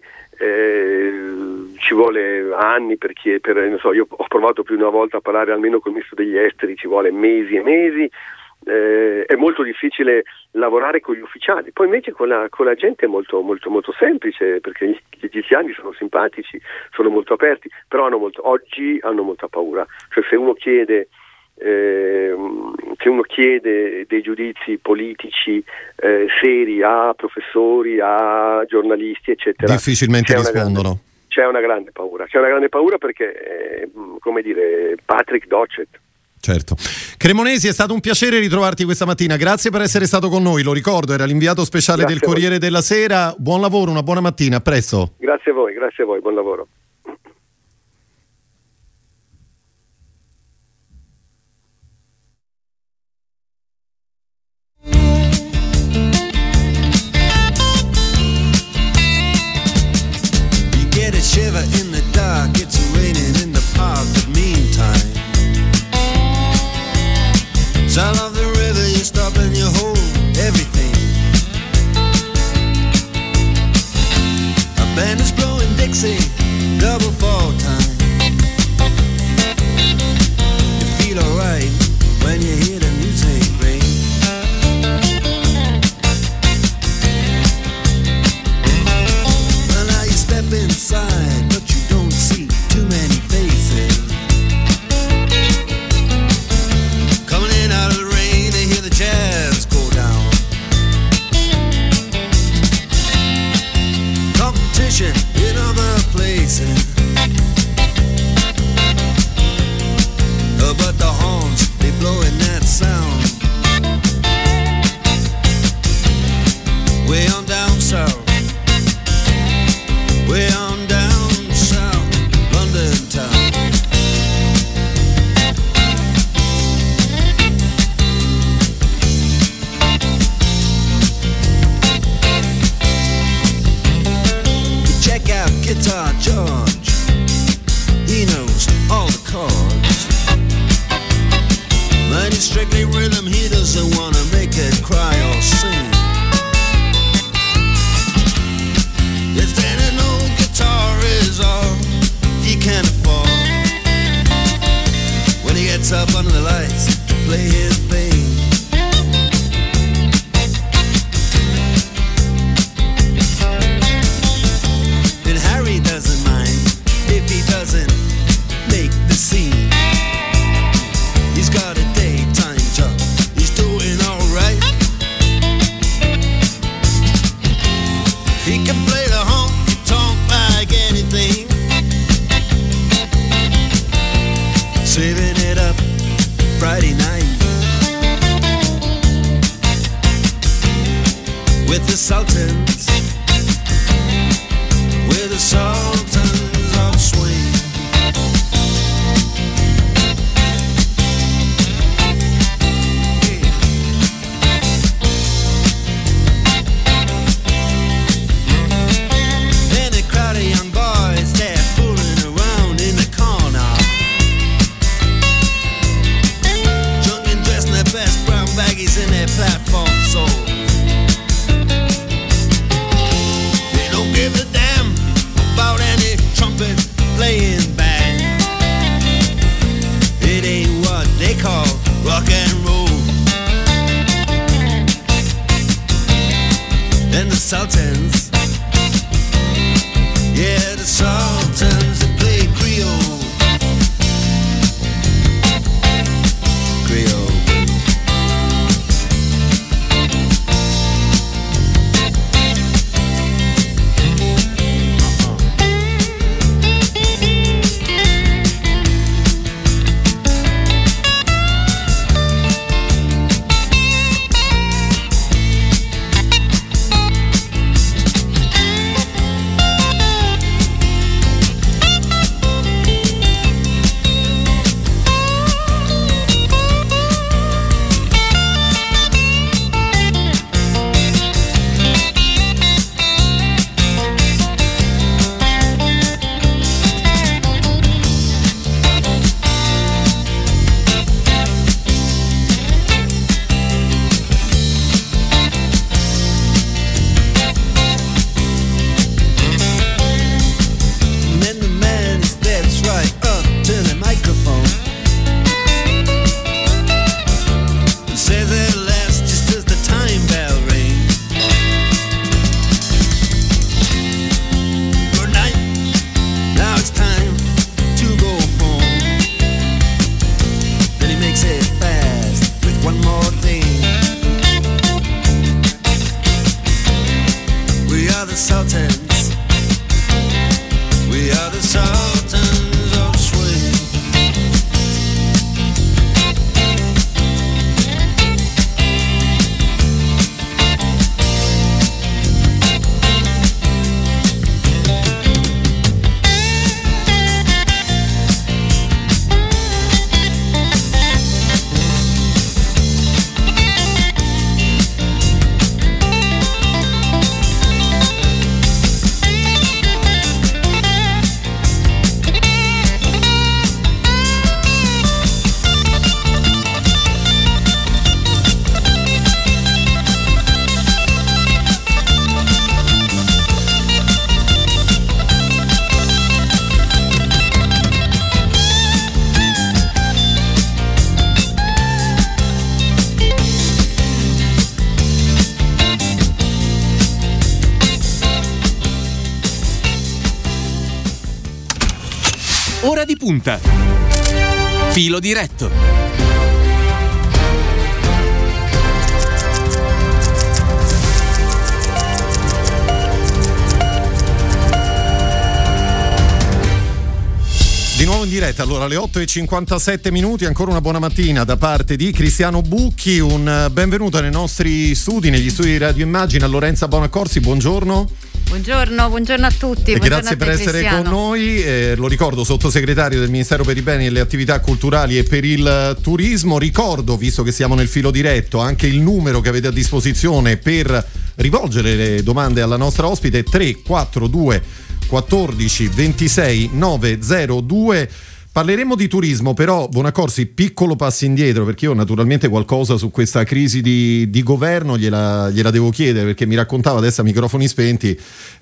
ci vuole anni io ho provato più di una volta a parlare almeno con il ministro degli esteri, ci vuole mesi e mesi. È molto difficile lavorare con gli ufficiali. Poi invece con la gente è molto, molto, molto semplice, perché gli egiziani sono simpatici, sono molto aperti, però oggi hanno molta paura. Cioè, se uno chiede dei giudizi politici seri a professori, a giornalisti, eccetera, difficilmente rispondono. C'è una grande paura. C'è una grande paura perché, Patrick Zaki. Certo. Cremonesi, è stato un piacere ritrovarti questa mattina, grazie per essere stato con noi, lo ricordo, era l'inviato speciale del Corriere della Sera. Buon lavoro, una buona mattina, a presto. Grazie a voi, buon lavoro. You get a shiver in the dark, it's raining in the park, but meantime sound of the river, you stop and you hold everything. A band is blowing Dixie, double fall time. You feel alright when you hear the music ring. Well, now you step inside, but you don't see too many faces. Jazz go down. Competition in other places, but the horns, they blowing that sound. Way on down south, way on down south, London town. Guitar George, he knows all the chords. But he's strictly rhythm, he doesn't wanna make could cry or sing. If any old guitar is all he can afford, when he gets up under the lights to play his thing. Then Harry doesn't mind if he doesn't make the scene. He's got a daytime job, he's doing alright. He can play the honky-tonk like anything, saving it up Friday night with the Sultans, with the Sultans of Swing. Sultans, yeah, the Sultans that play Creole, Creole. Ora di punta. Filo diretto. Di nuovo in diretta, allora alle 8:57, ancora una buona mattina da parte di Cristiano Bucchi, un benvenuto nei nostri studi, negli studi di Radio Immagine, a Lorenza Bonaccorsi, buongiorno. Buongiorno a tutti. E buongiorno, grazie a te, per essere Cristiano con noi. Lo ricordo, sottosegretario del Ministero per i Beni e le Attività Culturali e per il Turismo. Ricordo, visto che siamo nel filo diretto, anche il numero che avete a disposizione per rivolgere le domande alla nostra ospite: 342 14 26 902. Parleremo di turismo, però Bonaccorsi, piccolo passo indietro, perché io naturalmente qualcosa su questa crisi di governo gliela devo chiedere, perché mi raccontava adesso a microfoni spenti,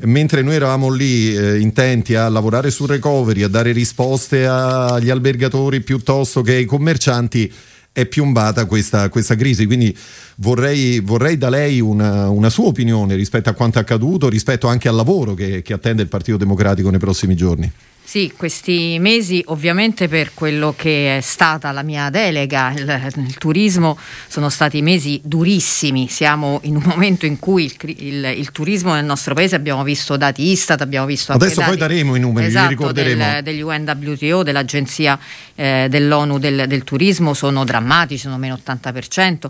mentre noi eravamo lì intenti a lavorare sul recovery, a dare risposte agli albergatori piuttosto che ai commercianti, è piombata questa crisi, quindi vorrei da lei una sua opinione rispetto a quanto accaduto, rispetto anche al lavoro che attende il Partito Democratico nei prossimi giorni. Sì, questi mesi ovviamente per quello che è stata la mia delega, il turismo, sono stati mesi durissimi. Siamo in un momento in cui il turismo nel nostro paese, abbiamo visto dati Istat, abbiamo visto adesso dati, poi daremo i numeri, esatto, li ricorderemo, degli UNWTO, dell'agenzia dell'ONU del turismo, sono drammatici, sono meno 80%.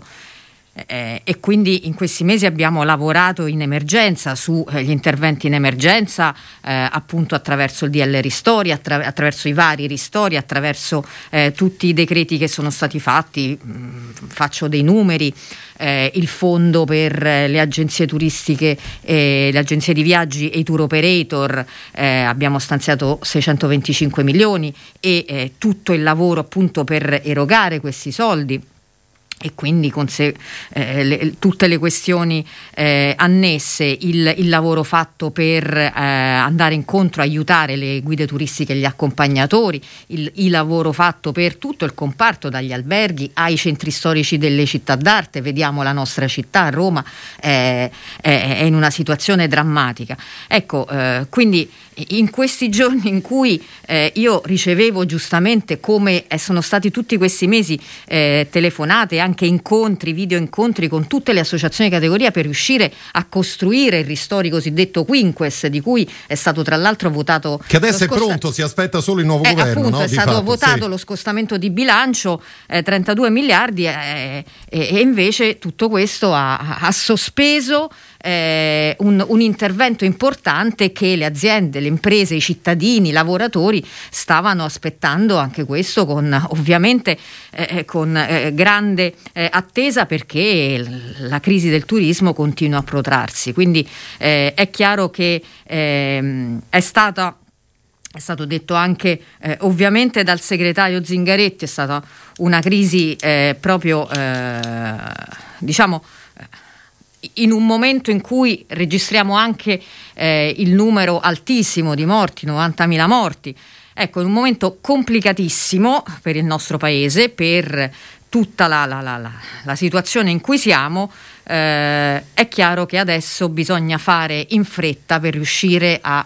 E quindi in questi mesi abbiamo lavorato in emergenza sugli interventi in emergenza, appunto attraverso il DL Ristori, attraverso i vari ristori, attraverso tutti i decreti che sono stati fatti. Faccio dei numeri: il fondo per le agenzie turistiche, le agenzie di viaggi e i tour operator, abbiamo stanziato 625 milioni e tutto il lavoro appunto per erogare questi soldi e quindi con tutte le questioni annesse, il lavoro fatto per andare incontro, aiutare le guide turistiche e gli accompagnatori, il lavoro fatto per tutto il comparto, dagli alberghi ai centri storici delle città d'arte. Vediamo la nostra città, Roma, è in una situazione drammatica. Ecco, quindi in questi giorni in cui io ricevevo giustamente, come sono stati tutti questi mesi, telefonate, anche incontri, video incontri con tutte le associazioni di categoria per riuscire a costruire il ristori cosiddetto Quinques, di cui è stato tra l'altro votato, che adesso è pronto, si aspetta solo il nuovo governo, appunto, no? È stato votato, sì, lo scostamento di bilancio, 32 miliardi e invece tutto questo ha sospeso un intervento importante che le aziende, le imprese, i cittadini, i lavoratori stavano aspettando, anche questo con ovviamente con grande attesa, perché la crisi del turismo continua a protrarsi. Quindi è chiaro che è stato detto anche ovviamente dal segretario Zingaretti, è stata una crisi proprio diciamo in un momento in cui registriamo anche il numero altissimo di morti, 90.000 morti. Ecco, in un momento complicatissimo per il nostro paese, per tutta la situazione in cui siamo, è chiaro che adesso bisogna fare in fretta per riuscire a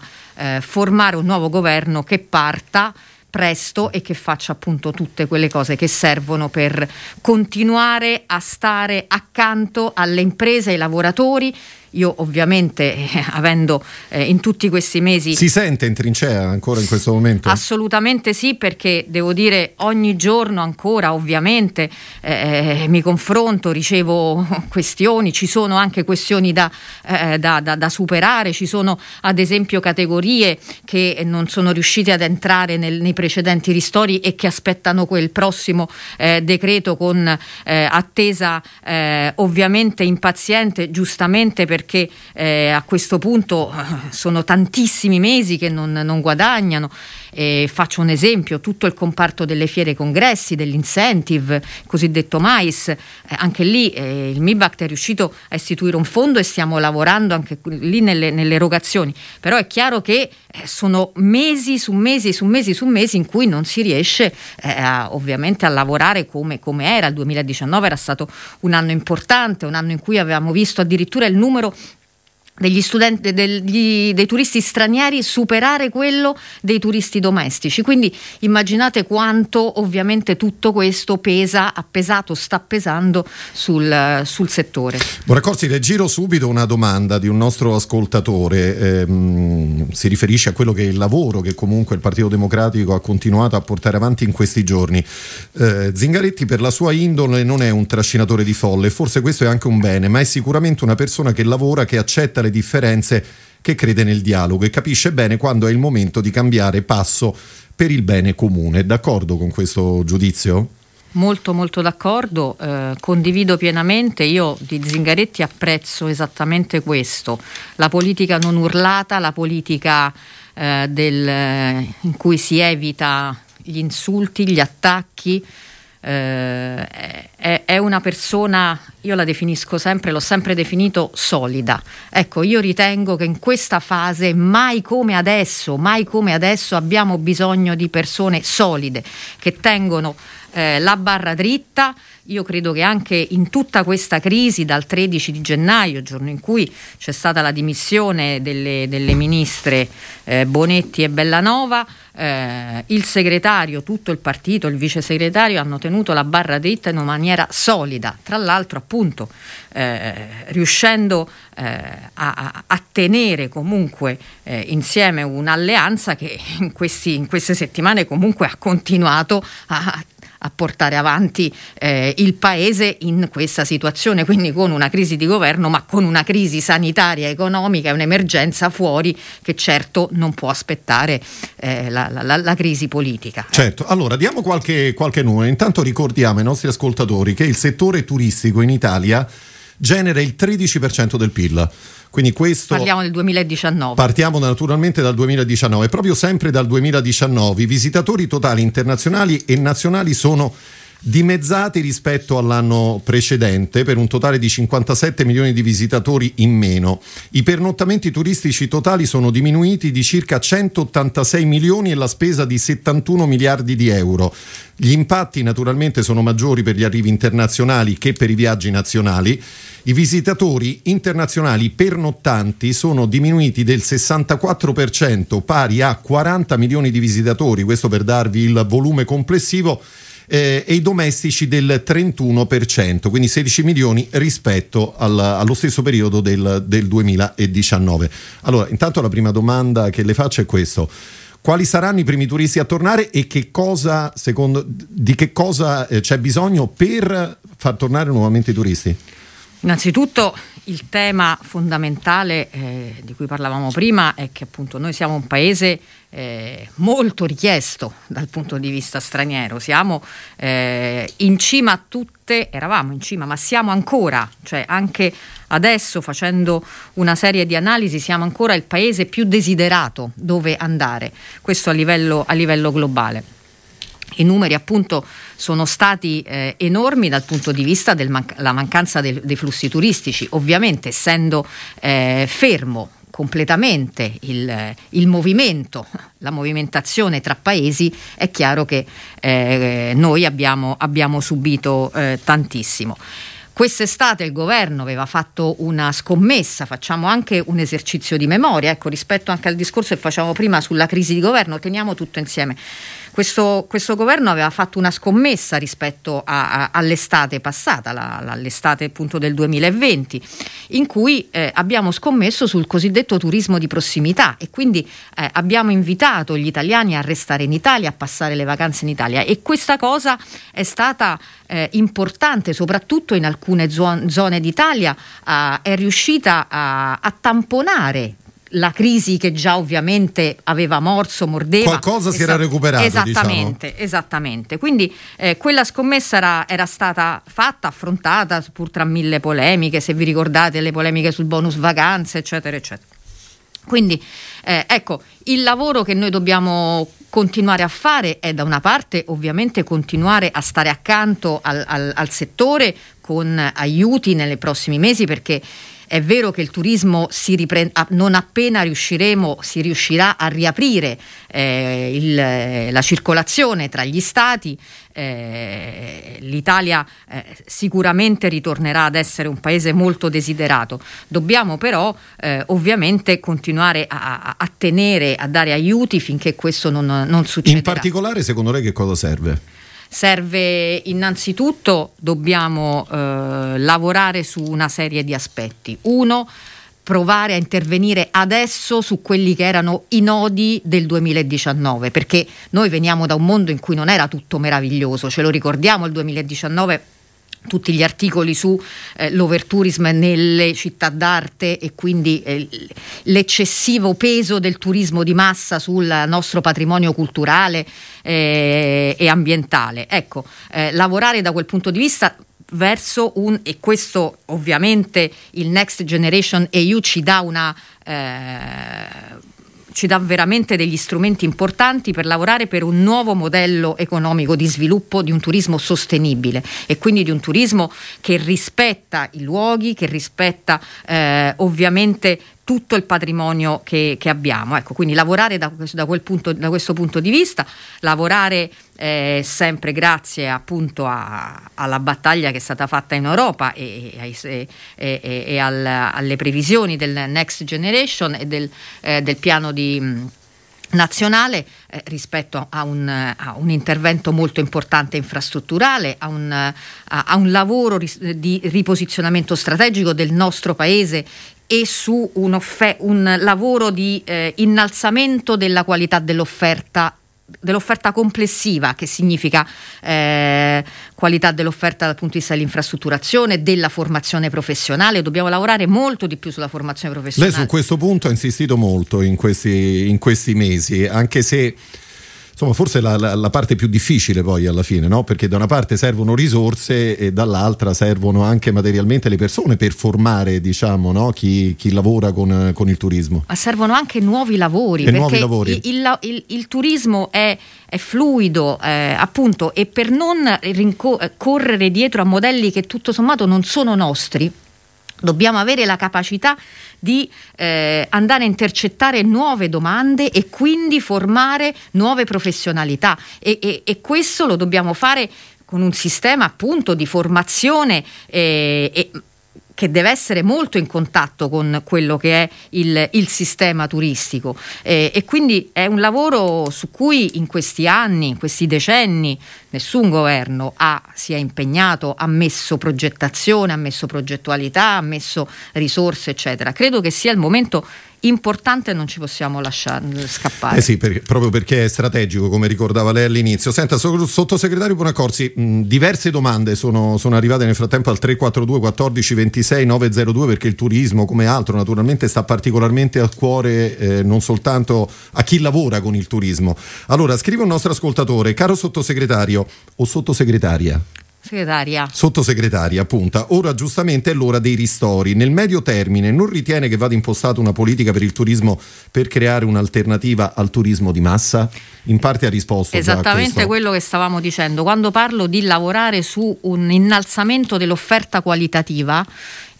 formare un nuovo governo che parta presto e che faccia appunto tutte quelle cose che servono per continuare a stare accanto alle imprese e ai lavoratori. Io ovviamente, avendo in tutti questi mesi... Si sente in trincea ancora in questo momento? Assolutamente sì, perché devo dire ogni giorno ancora ovviamente mi confronto, ricevo questioni, ci sono anche questioni da superare, ci sono ad esempio categorie che non sono riuscite ad entrare nei precedenti ristori e che aspettano quel prossimo decreto con attesa ovviamente impaziente, giustamente, perché a questo punto sono tantissimi mesi che non guadagnano. Faccio un esempio: tutto il comparto delle fiere e congressi, dell'incentive cosiddetto MAIS, anche lì il MIBACT è riuscito a istituire un fondo e stiamo lavorando anche lì nelle erogazioni, però è chiaro che sono mesi su mesi su mesi su mesi in cui non si riesce ovviamente a lavorare come era. Il 2019 era stato un anno importante, un anno in cui avevamo visto addirittura il numero degli studenti, dei turisti stranieri superare quello dei turisti domestici. Quindi immaginate quanto ovviamente tutto questo sta pesando sul settore. Bonaccorsi, le giro subito una domanda di un nostro ascoltatore, si riferisce a quello che è il lavoro che comunque il Partito Democratico ha continuato a portare avanti in questi giorni. Zingaretti, per la sua indole, non è un trascinatore di folle, forse questo è anche un bene, ma è sicuramente una persona che lavora, che accetta le differenze, che crede nel dialogo e capisce bene quando è il momento di cambiare passo per il bene comune. D'accordo con questo giudizio? Molto molto d'accordo, condivido pienamente. Io di Zingaretti apprezzo esattamente questo: la politica non urlata, la politica in cui si evita gli insulti, gli attacchi, è una persona, io la definisco sempre, l'ho sempre definito solida. Ecco, io ritengo che in questa fase mai come adesso abbiamo bisogno di persone solide che tengono la barra dritta. Io credo che anche in tutta questa crisi, dal 13 di gennaio, giorno in cui c'è stata la dimissione delle ministre Bonetti e Bellanova, il segretario, tutto il partito, il vice segretario hanno tenuto la barra dritta in una maniera solida, tra l'altro appunto riuscendo a tenere comunque insieme un'alleanza che in queste settimane comunque ha continuato a portare avanti il paese in questa situazione, quindi con una crisi di governo ma con una crisi sanitaria, economica e un'emergenza fuori che certo non può aspettare la crisi politica. Certo, allora diamo qualche numero. Intanto ricordiamo ai nostri ascoltatori che il settore turistico in Italia genera il 13% del PIL. Quindi questo, parliamo del 2019. Partiamo naturalmente dal 2019, proprio sempre dal 2019. I visitatori totali internazionali e nazionali sono dimezzati rispetto all'anno precedente, per un totale di 57 milioni di visitatori in meno. I pernottamenti turistici totali sono diminuiti di circa 186 milioni e la spesa di 71 miliardi di euro. Gli impatti naturalmente sono maggiori per gli arrivi internazionali che per i viaggi nazionali. I visitatori internazionali pernottanti sono diminuiti del 64%, pari a 40 milioni di visitatori, questo per darvi il volume complessivo, e i domestici del 31%, quindi 16 milioni rispetto allo stesso periodo del 2019. Allora, intanto la prima domanda che le faccio è questo: quali saranno i primi turisti a tornare e di che cosa c'è bisogno per far tornare nuovamente i turisti? Innanzitutto il tema fondamentale di cui parlavamo prima è che appunto noi siamo un paese molto richiesto dal punto di vista straniero, siamo in cima a tutte, eravamo in cima ma siamo ancora, cioè anche adesso facendo una serie di analisi siamo ancora il paese più desiderato dove andare, questo a livello globale. I numeri appunto sono stati enormi dal punto di vista della mancanza dei flussi turistici, ovviamente essendo fermo completamente il movimento, la movimentazione tra paesi, è chiaro che noi abbiamo subito tantissimo. Quest'estate il governo aveva fatto una scommessa, facciamo anche un esercizio di memoria, ecco, rispetto anche al discorso che facevamo prima sulla crisi di governo, teniamo tutto insieme. Questo governo aveva fatto una scommessa rispetto all'estate passata, l'estate appunto del 2020, in cui abbiamo scommesso sul cosiddetto turismo di prossimità e quindi abbiamo invitato gli italiani a restare in Italia, a passare le vacanze in Italia, e questa cosa è stata importante, soprattutto in alcune zone d'Italia, è riuscita a tamponare la crisi che già ovviamente aveva mordeva. Qualcosa si era recuperato. Esattamente. Quindi quella scommessa era stata fatta, affrontata pur tra mille polemiche, se vi ricordate le polemiche sul bonus vacanze, eccetera, eccetera. Quindi ecco, il lavoro che noi dobbiamo continuare a fare è da una parte ovviamente continuare a stare accanto al settore con aiuti nei prossimi mesi, perché è vero che il turismo non appena si riuscirà a riaprire la circolazione tra gli stati, l'Italia sicuramente ritornerà ad essere un paese molto desiderato. Dobbiamo però ovviamente continuare a tenere, a dare aiuti finché questo non succederà. In particolare, secondo lei che cosa serve? Serve innanzitutto, dobbiamo lavorare su una serie di aspetti. Uno, provare a intervenire adesso su quelli che erano i nodi del 2019, perché noi veniamo da un mondo in cui non era tutto meraviglioso, ce lo ricordiamo il 2019, tutti gli articoli su l'overtourism nelle città d'arte e quindi l'eccessivo peso del turismo di massa sul nostro patrimonio culturale e ambientale. Ecco, lavorare da quel punto di vista e questo ovviamente il Next Generation EU ci dà ci dà veramente degli strumenti importanti per lavorare per un nuovo modello economico di sviluppo, di un turismo sostenibile e quindi di un turismo che rispetta i luoghi, che rispetta ovviamente tutto il patrimonio che abbiamo. Ecco, quindi lavorare da questo punto di vista, lavorare sempre grazie appunto alla battaglia che è stata fatta in Europa alle previsioni del Next Generation e del piano nazionale rispetto a un intervento molto importante infrastrutturale, a un lavoro di riposizionamento strategico del nostro paese e su un lavoro di innalzamento della qualità dell'offerta complessiva, che significa qualità dell'offerta dal punto di vista dell'infrastrutturazione, della formazione professionale. Dobbiamo lavorare molto di più sulla formazione professionale. Lei su questo punto ha insistito molto in questi mesi, anche se insomma forse la parte più difficile poi alla fine, no? Perché da una parte servono risorse e dall'altra servono anche materialmente le persone per formare, diciamo, no? chi lavora con il turismo. Ma servono anche nuovi lavori, perché nuovi lavori. Il turismo è fluido, appunto, e per non correre dietro a modelli che tutto sommato non sono nostri, dobbiamo avere la capacità di andare a intercettare nuove domande e quindi formare nuove professionalità e questo lo dobbiamo fare con un sistema appunto di formazione che deve essere molto in contatto con quello che è il sistema turistico e quindi è un lavoro su cui in questi anni, in questi decenni nessun governo si è impegnato, ha messo progettazione, ha messo progettualità, ha messo risorse eccetera. Credo che sia il momento importante, non ci possiamo lasciare scappare. Sì, proprio perché è strategico, come ricordava lei all'inizio. Senta, sottosegretario Bonaccorsi, diverse domande sono arrivate nel frattempo al 342 14 26 902 perché il turismo, come altro, naturalmente sta particolarmente a cuore non soltanto a chi lavora con il turismo. Allora, scrive un nostro ascoltatore: caro sottosegretario o sottosegretaria? Sottosegretaria, appunta, ora giustamente è l'ora dei ristori. Nel medio termine non ritiene che vada impostata una politica per il turismo per creare un'alternativa al turismo di massa? In parte ha risposto esattamente quello che stavamo dicendo. Quando parlo di lavorare su un innalzamento dell'offerta qualitativa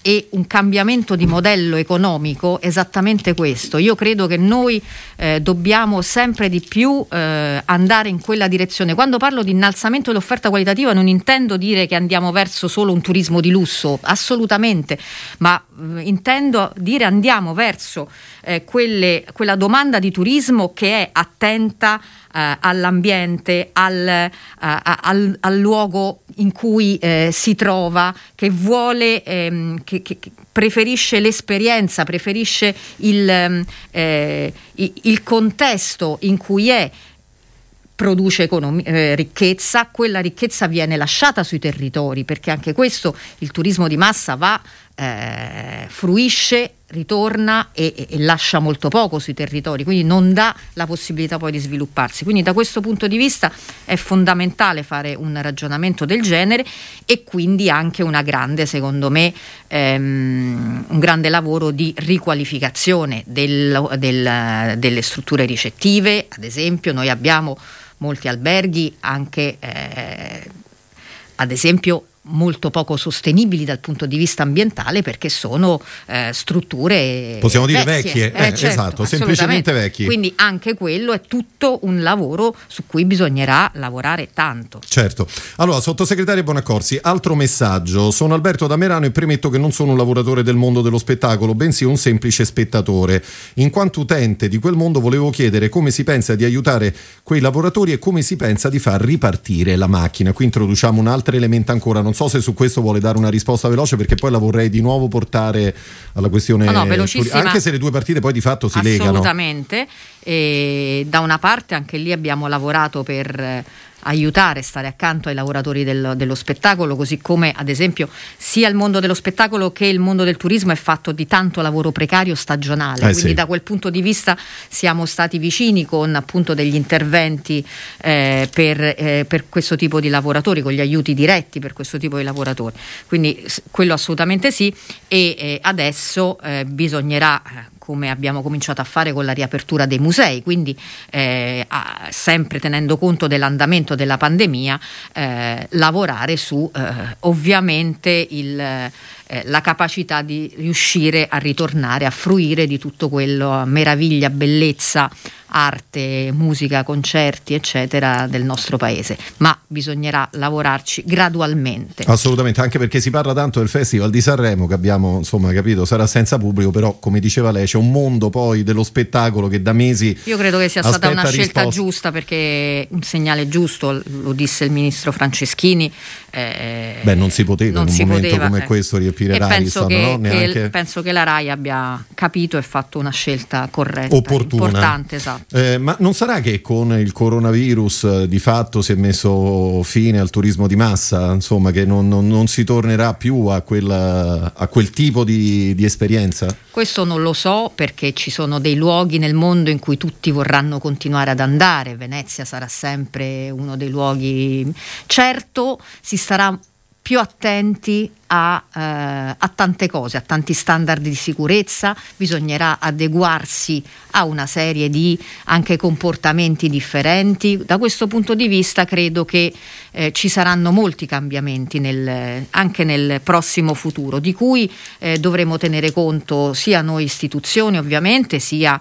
e un cambiamento di modello economico, esattamente questo. Io credo che noi dobbiamo sempre di più andare in quella direzione. Quando parlo di innalzamento dell'offerta qualitativa non intendo dire che andiamo verso solo un turismo di lusso, assolutamente, ma intendo dire andiamo verso quella domanda di turismo che è attenta all'ambiente, al luogo in cui si trova, che vuole, che preferisce l'esperienza, preferisce il contesto in cui è, produce ricchezza, quella ricchezza viene lasciata sui territori, perché anche questo, il turismo di massa fruisce, ritorna e lascia molto poco sui territori, quindi non dà la possibilità poi di svilupparsi. Quindi da questo punto di vista è fondamentale fare un ragionamento del genere e quindi anche un grande lavoro di riqualificazione delle strutture ricettive. Ad esempio, noi abbiamo molti alberghi anche ad esempio molto poco sostenibili dal punto di vista ambientale, perché sono strutture possiamo dire vecchie. Certo, esatto, semplicemente vecchie. Quindi anche quello è tutto un lavoro su cui bisognerà lavorare tanto. Certo. Allora, sottosegretario Bonaccorsi, altro messaggio. Sono Alberto da Merano e premetto che non sono un lavoratore del mondo dello spettacolo, bensì un semplice spettatore. In quanto utente di quel mondo volevo chiedere come si pensa di aiutare quei lavoratori e come si pensa di far ripartire la macchina. Qui introduciamo un altro elemento ancora, non so se su questo vuole dare una risposta veloce, perché poi la vorrei di nuovo portare alla questione anche se le due partite poi di fatto si legano. Assolutamente. E da una parte anche lì abbiamo lavorato per aiutare, stare accanto ai lavoratori dello spettacolo, così come ad esempio sia il mondo dello spettacolo che il mondo del turismo è fatto di tanto lavoro precario stagionale, quindi sì. Da quel punto di vista siamo stati vicini con appunto degli interventi per questo tipo di lavoratori, con gli aiuti diretti per questo tipo di lavoratori, quindi quello assolutamente sì. E adesso bisognerà come abbiamo cominciato a fare con la riapertura dei musei, quindi sempre tenendo conto dell'andamento della pandemia, lavorare su ovviamente la capacità di riuscire a ritornare a fruire di tutto quello, meraviglia, bellezza, arte, musica, concerti eccetera del nostro paese, ma bisognerà lavorarci gradualmente. Assolutamente, anche perché si parla tanto del Festival di Sanremo, che abbiamo insomma capito sarà senza pubblico, però come diceva lei c'è un mondo poi dello spettacolo che da mesi io credo che sia stata una scelta giusta, perché un segnale giusto, lo disse il ministro Franceschini, non si poteva in un momento come questo riempire Rai, penso penso che la Rai abbia capito e fatto una scelta corretta, opportuna, importante, esatto. Ma non sarà che con il coronavirus di fatto si è messo fine al turismo di massa, insomma, che non si tornerà più a quel tipo di esperienza? Questo non lo so, perché ci sono dei luoghi nel mondo in cui tutti vorranno continuare ad andare. Venezia sarà sempre uno dei luoghi. Certo, si starà più attenti a tante cose, a tanti standard di sicurezza, bisognerà adeguarsi a una serie di anche comportamenti differenti. Da questo punto di vista credo che ci saranno molti cambiamenti anche nel prossimo futuro, di cui dovremo tenere conto sia noi istituzioni ovviamente, sia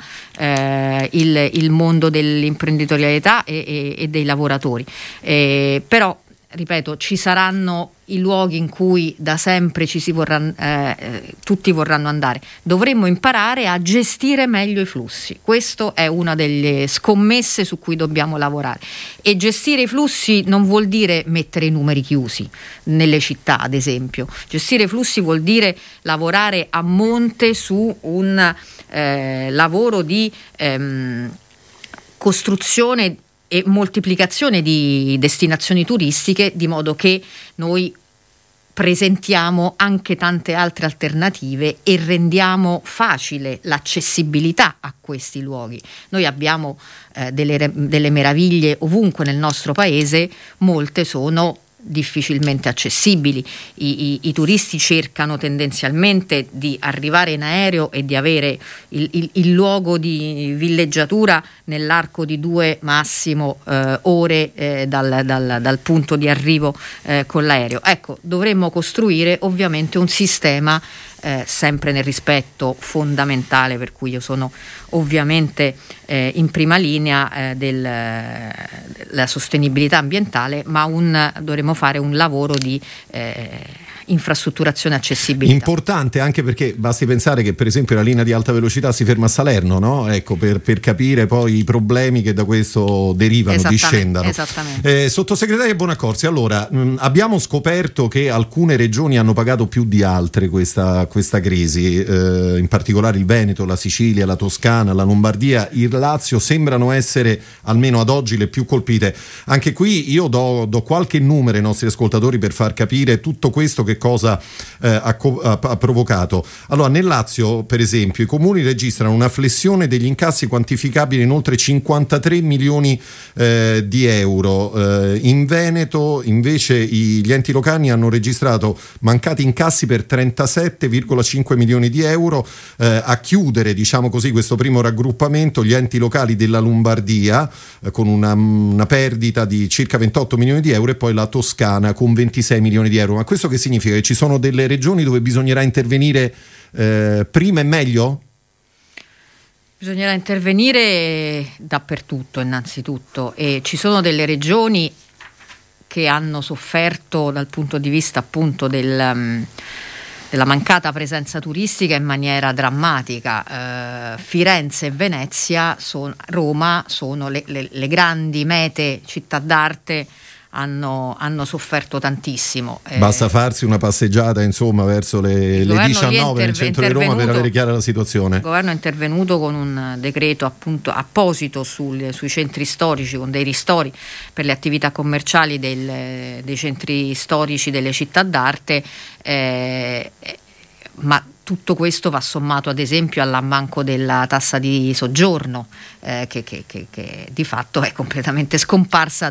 il mondo dell'imprenditorialità e dei lavoratori, però ripeto, ci saranno i luoghi in cui da sempre tutti vorranno andare. Dovremmo imparare a gestire meglio i flussi. Questo è una delle scommesse su cui dobbiamo lavorare, e gestire i flussi non vuol dire mettere i numeri chiusi nelle città, ad esempio. Gestire i flussi vuol dire lavorare a monte su un lavoro di costruzione e moltiplicazione di destinazioni turistiche, di modo che noi presentiamo anche tante altre alternative e rendiamo facile l'accessibilità a questi luoghi. Noi abbiamo delle meraviglie ovunque nel nostro paese, molte sono difficilmente accessibili. I turisti cercano tendenzialmente di arrivare in aereo e di avere il luogo di villeggiatura nell'arco di 2 massimo ore dal punto di arrivo con l'aereo. Ecco, dovremmo costruire ovviamente un sistema sempre nel rispetto fondamentale, per cui io sono ovviamente in prima linea della sostenibilità ambientale, ma dovremmo fare un lavoro di infrastrutturazione accessibilità. Importante, anche perché basti pensare che per esempio la linea di alta velocità si ferma a Salerno, no? Ecco, per capire poi i problemi che da questo derivano, discendano. Esattamente. Sottosegretaria Bonaccorsi, allora abbiamo scoperto che alcune regioni hanno pagato più di altre questa crisi, in particolare il Veneto, la Sicilia, la Toscana, la Lombardia, il Lazio sembrano essere almeno ad oggi le più colpite. Anche qui io do qualche numero ai nostri ascoltatori per far capire tutto questo che cosa ha provocato. Allora, nel Lazio per esempio i comuni registrano una flessione degli incassi quantificabili in oltre 53 milioni di euro, in Veneto invece gli enti locali hanno registrato mancati incassi per 37,5 milioni di euro. A chiudere, diciamo così, questo primo raggruppamento gli enti locali della Lombardia con una perdita di circa 28 milioni di euro, e poi la Toscana con 26 milioni di euro. Ma questo che significa? Che ci sono delle regioni dove bisognerà intervenire prima e meglio? Bisognerà intervenire dappertutto innanzitutto, e ci sono delle regioni che hanno sofferto dal punto di vista appunto della mancata presenza turistica in maniera drammatica. Firenze e Venezia, Roma sono le grandi mete, città d'arte, hanno sofferto tantissimo. Basta farsi una passeggiata insomma verso le 19 nel centro di Roma per avere chiara la situazione. Il governo è intervenuto con un decreto appunto apposito sui centri storici, con dei ristori per le attività commerciali dei centri storici delle città d'arte, ma tutto questo va sommato ad esempio all'ammanco della tassa di soggiorno che di fatto è completamente scomparsa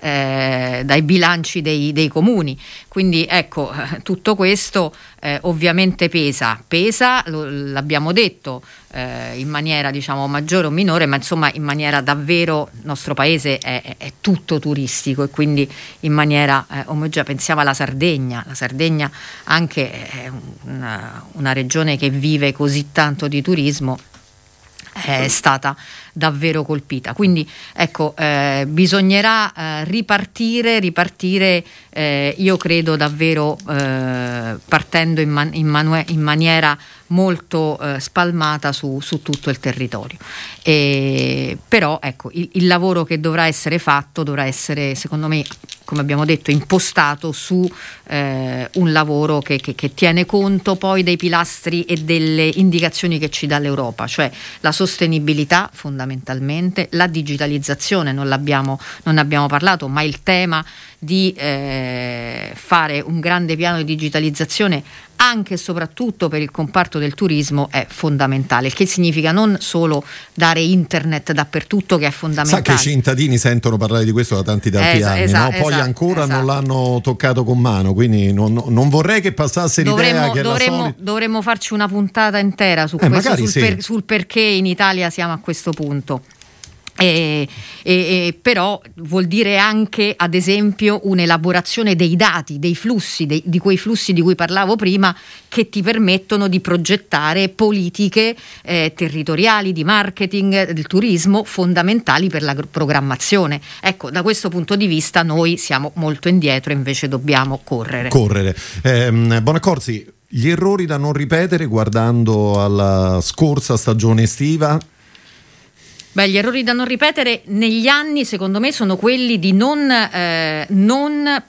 dai bilanci dei comuni. Quindi ecco, tutto questo ovviamente pesa, l'abbiamo detto, in maniera diciamo maggiore o minore, ma insomma in maniera davvero, il nostro paese è tutto turistico e quindi in maniera omogenea. Pensiamo alla Sardegna, la Sardegna anche è una regione che vive così tanto di turismo, è stata davvero colpita. Quindi ecco, bisognerà ripartire, io credo davvero partendo in maniera molto spalmata su tutto il territorio. Però ecco, il lavoro che dovrà essere fatto dovrà essere, secondo me, come abbiamo detto, impostato su un lavoro che tiene conto poi dei pilastri e delle indicazioni che ci dà l'Europa, cioè la sostenibilità fondamentalmente, la digitalizzazione, non abbiamo parlato, ma il tema di fare un grande piano di digitalizzazione anche e soprattutto per il comparto del turismo è fondamentale, che significa non solo dare internet dappertutto, che è fondamentale. Sa che i cittadini sentono parlare di questo da tanti anni, no? Poi ancora non l'hanno toccato con mano, quindi non vorrei che passasse l'idea che dovremmo farci una puntata intera su questo, sul perché in Italia siamo a questo punto. Però vuol dire anche, ad esempio, un'elaborazione dei dati, dei flussi, di quei flussi di cui parlavo prima, che ti permettono di progettare politiche territoriali, di marketing, del turismo, fondamentali per la programmazione. Ecco, da questo punto di vista noi siamo molto indietro, invece dobbiamo correre. Bonaccorsi, gli errori da non ripetere guardando alla scorsa stagione estiva? Beh, gli errori da non ripetere negli anni, secondo me, sono quelli di non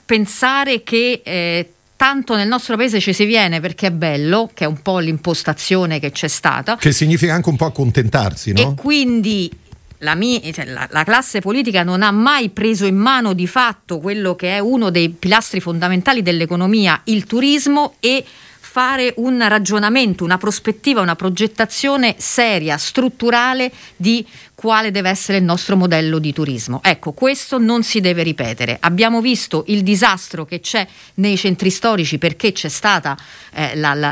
pensare che tanto nel nostro paese ci si viene perché è bello, che è un po' l'impostazione che c'è stata. Che significa anche un po' accontentarsi, no? E quindi la classe politica non ha mai preso in mano di fatto quello che è uno dei pilastri fondamentali dell'economia, il turismo, e fare un ragionamento, una prospettiva, una progettazione seria, strutturale di quale deve essere il nostro modello di turismo. Ecco, questo non si deve ripetere. Abbiamo visto il disastro che c'è nei centri storici perché c'è stata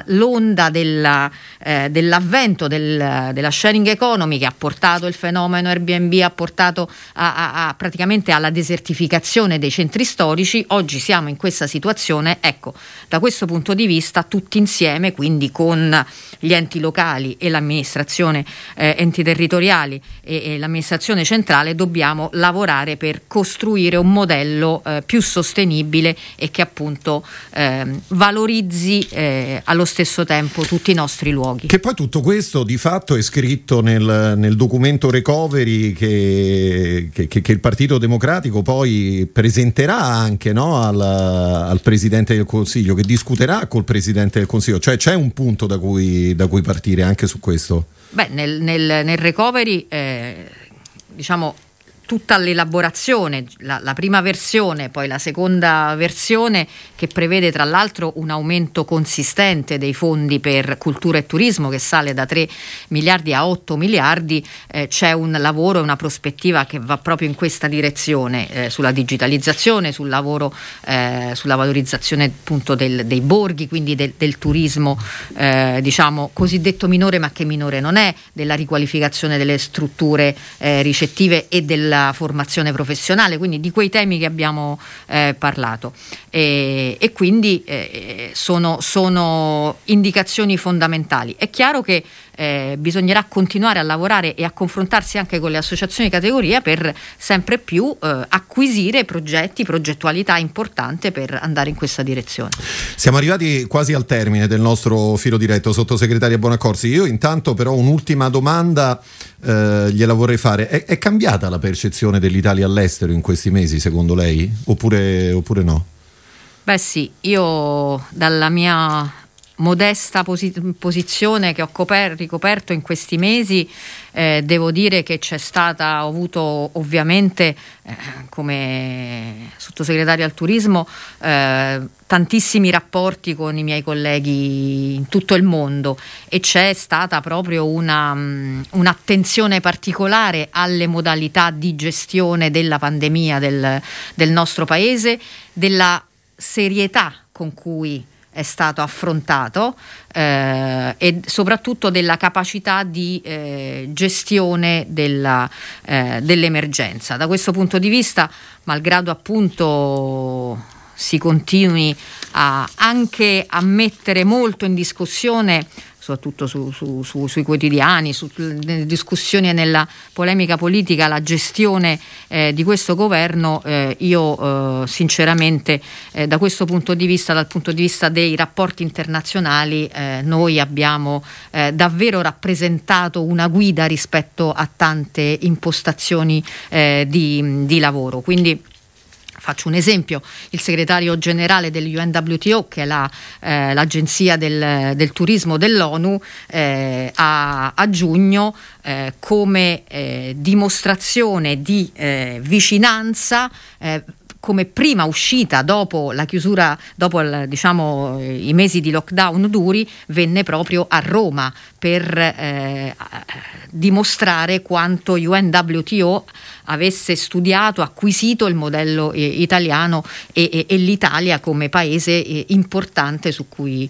l'onda dell'avvento della sharing economy, che ha portato il fenomeno Airbnb, ha portato a praticamente alla desertificazione dei centri storici. Oggi siamo in questa situazione. Ecco, da questo punto di vista tutti insieme, quindi con gli enti locali e l'amministrazione, enti territoriali e l'amministrazione centrale, dobbiamo lavorare per costruire un modello più sostenibile e che appunto valorizzi allo stesso tempo tutti i nostri luoghi. Che poi tutto questo di fatto è scritto nel documento Recovery che il Partito Democratico poi presenterà anche, no, al Presidente del Consiglio, che discuterà col Presidente del Consiglio, cioè c'è un punto da cui partire anche su questo. Beh, nel recovery diciamo tutta l'elaborazione, la prima versione, poi la seconda versione, che prevede tra l'altro un aumento consistente dei fondi per cultura e turismo, che sale da 3 miliardi a 8 miliardi, c'è un lavoro e una prospettiva che va proprio in questa direzione, sulla digitalizzazione, sul lavoro, sulla valorizzazione appunto dei borghi, quindi del turismo diciamo cosiddetto minore, ma che minore non è, della riqualificazione delle strutture ricettive e della formazione professionale, quindi di quei temi che abbiamo parlato, e quindi sono indicazioni fondamentali. È chiaro che bisognerà continuare a lavorare e a confrontarsi anche con le associazioni di categoria per sempre più acquisire progetti, progettualità importante per andare in questa direzione. Siamo arrivati quasi al termine del nostro filo diretto, sottosegretaria Bonaccorsi. Io intanto però un'ultima domanda gliela vorrei fare. È cambiata la percezione dell'Italia all'estero in questi mesi, secondo lei? Oppure no? Beh sì, io dalla mia modesta posizione che ho ricoperto in questi mesi, devo dire che ho avuto ovviamente, come sottosegretario al turismo, tantissimi rapporti con i miei colleghi in tutto il mondo, e c'è stata proprio un'attenzione particolare alle modalità di gestione della pandemia del nostro paese, della serietà con cui è stato affrontato, e soprattutto della capacità di gestione dell'emergenza. Da questo punto di vista, malgrado appunto si continui anche a mettere molto in discussione, soprattutto sui quotidiani, nelle discussioni e nella polemica politica, la gestione di questo governo, io sinceramente da questo punto di vista, dal punto di vista dei rapporti internazionali, noi abbiamo davvero rappresentato una guida rispetto a tante impostazioni di lavoro. Quindi faccio un esempio: il segretario generale dell'UNWTO, che è l'agenzia del turismo dell'ONU, a giugno, come dimostrazione di vicinanza, come prima uscita dopo la chiusura, dopo i mesi di lockdown duri, venne proprio a Roma per dimostrare quanto UNWTO avesse studiato, acquisito il modello italiano e l'Italia come paese importante con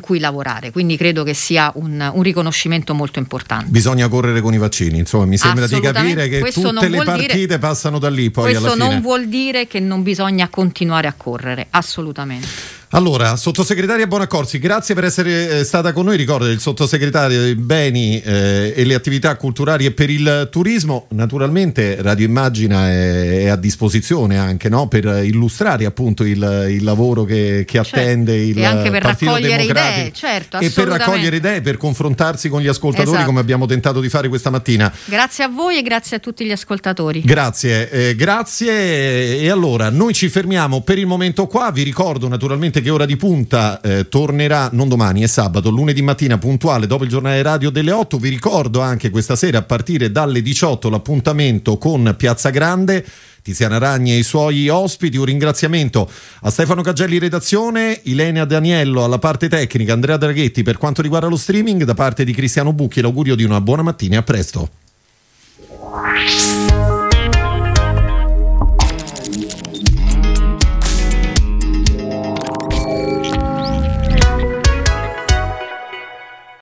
cui lavorare. Quindi credo che sia un riconoscimento molto importante. Bisogna correre con i vaccini, insomma, mi sembra di capire che tutte le partite passano da lì poi alla fine. Questo non vuol dire che non bisogna continuare a correre, assolutamente. Allora, sottosegretaria Bonaccorsi, grazie per essere stata con noi. Ricordo il sottosegretario dei beni e le attività culturali e per il turismo. Naturalmente Radio Immagina è a disposizione anche, no? Per illustrare appunto il lavoro che attende il Partito Democratico, e per raccogliere idee, per confrontarsi con gli ascoltatori, come abbiamo tentato di fare questa mattina. Grazie a voi e grazie a tutti gli ascoltatori. Grazie. E allora noi ci fermiamo per il momento qua. Vi ricordo naturalmente che Ora di Punta tornerà non domani, è sabato, lunedì mattina puntuale dopo il giornale radio delle 8. Vi ricordo anche questa sera a partire dalle 18 l'appuntamento con Piazza Grande, Tiziana Ragni e i suoi ospiti. Un ringraziamento a Stefano Cagelli, redazione, Ilenia Daniello alla parte tecnica, Andrea Draghetti per quanto riguarda lo streaming. Da parte di Cristiano Bucchi l'augurio di una buona mattina e a presto.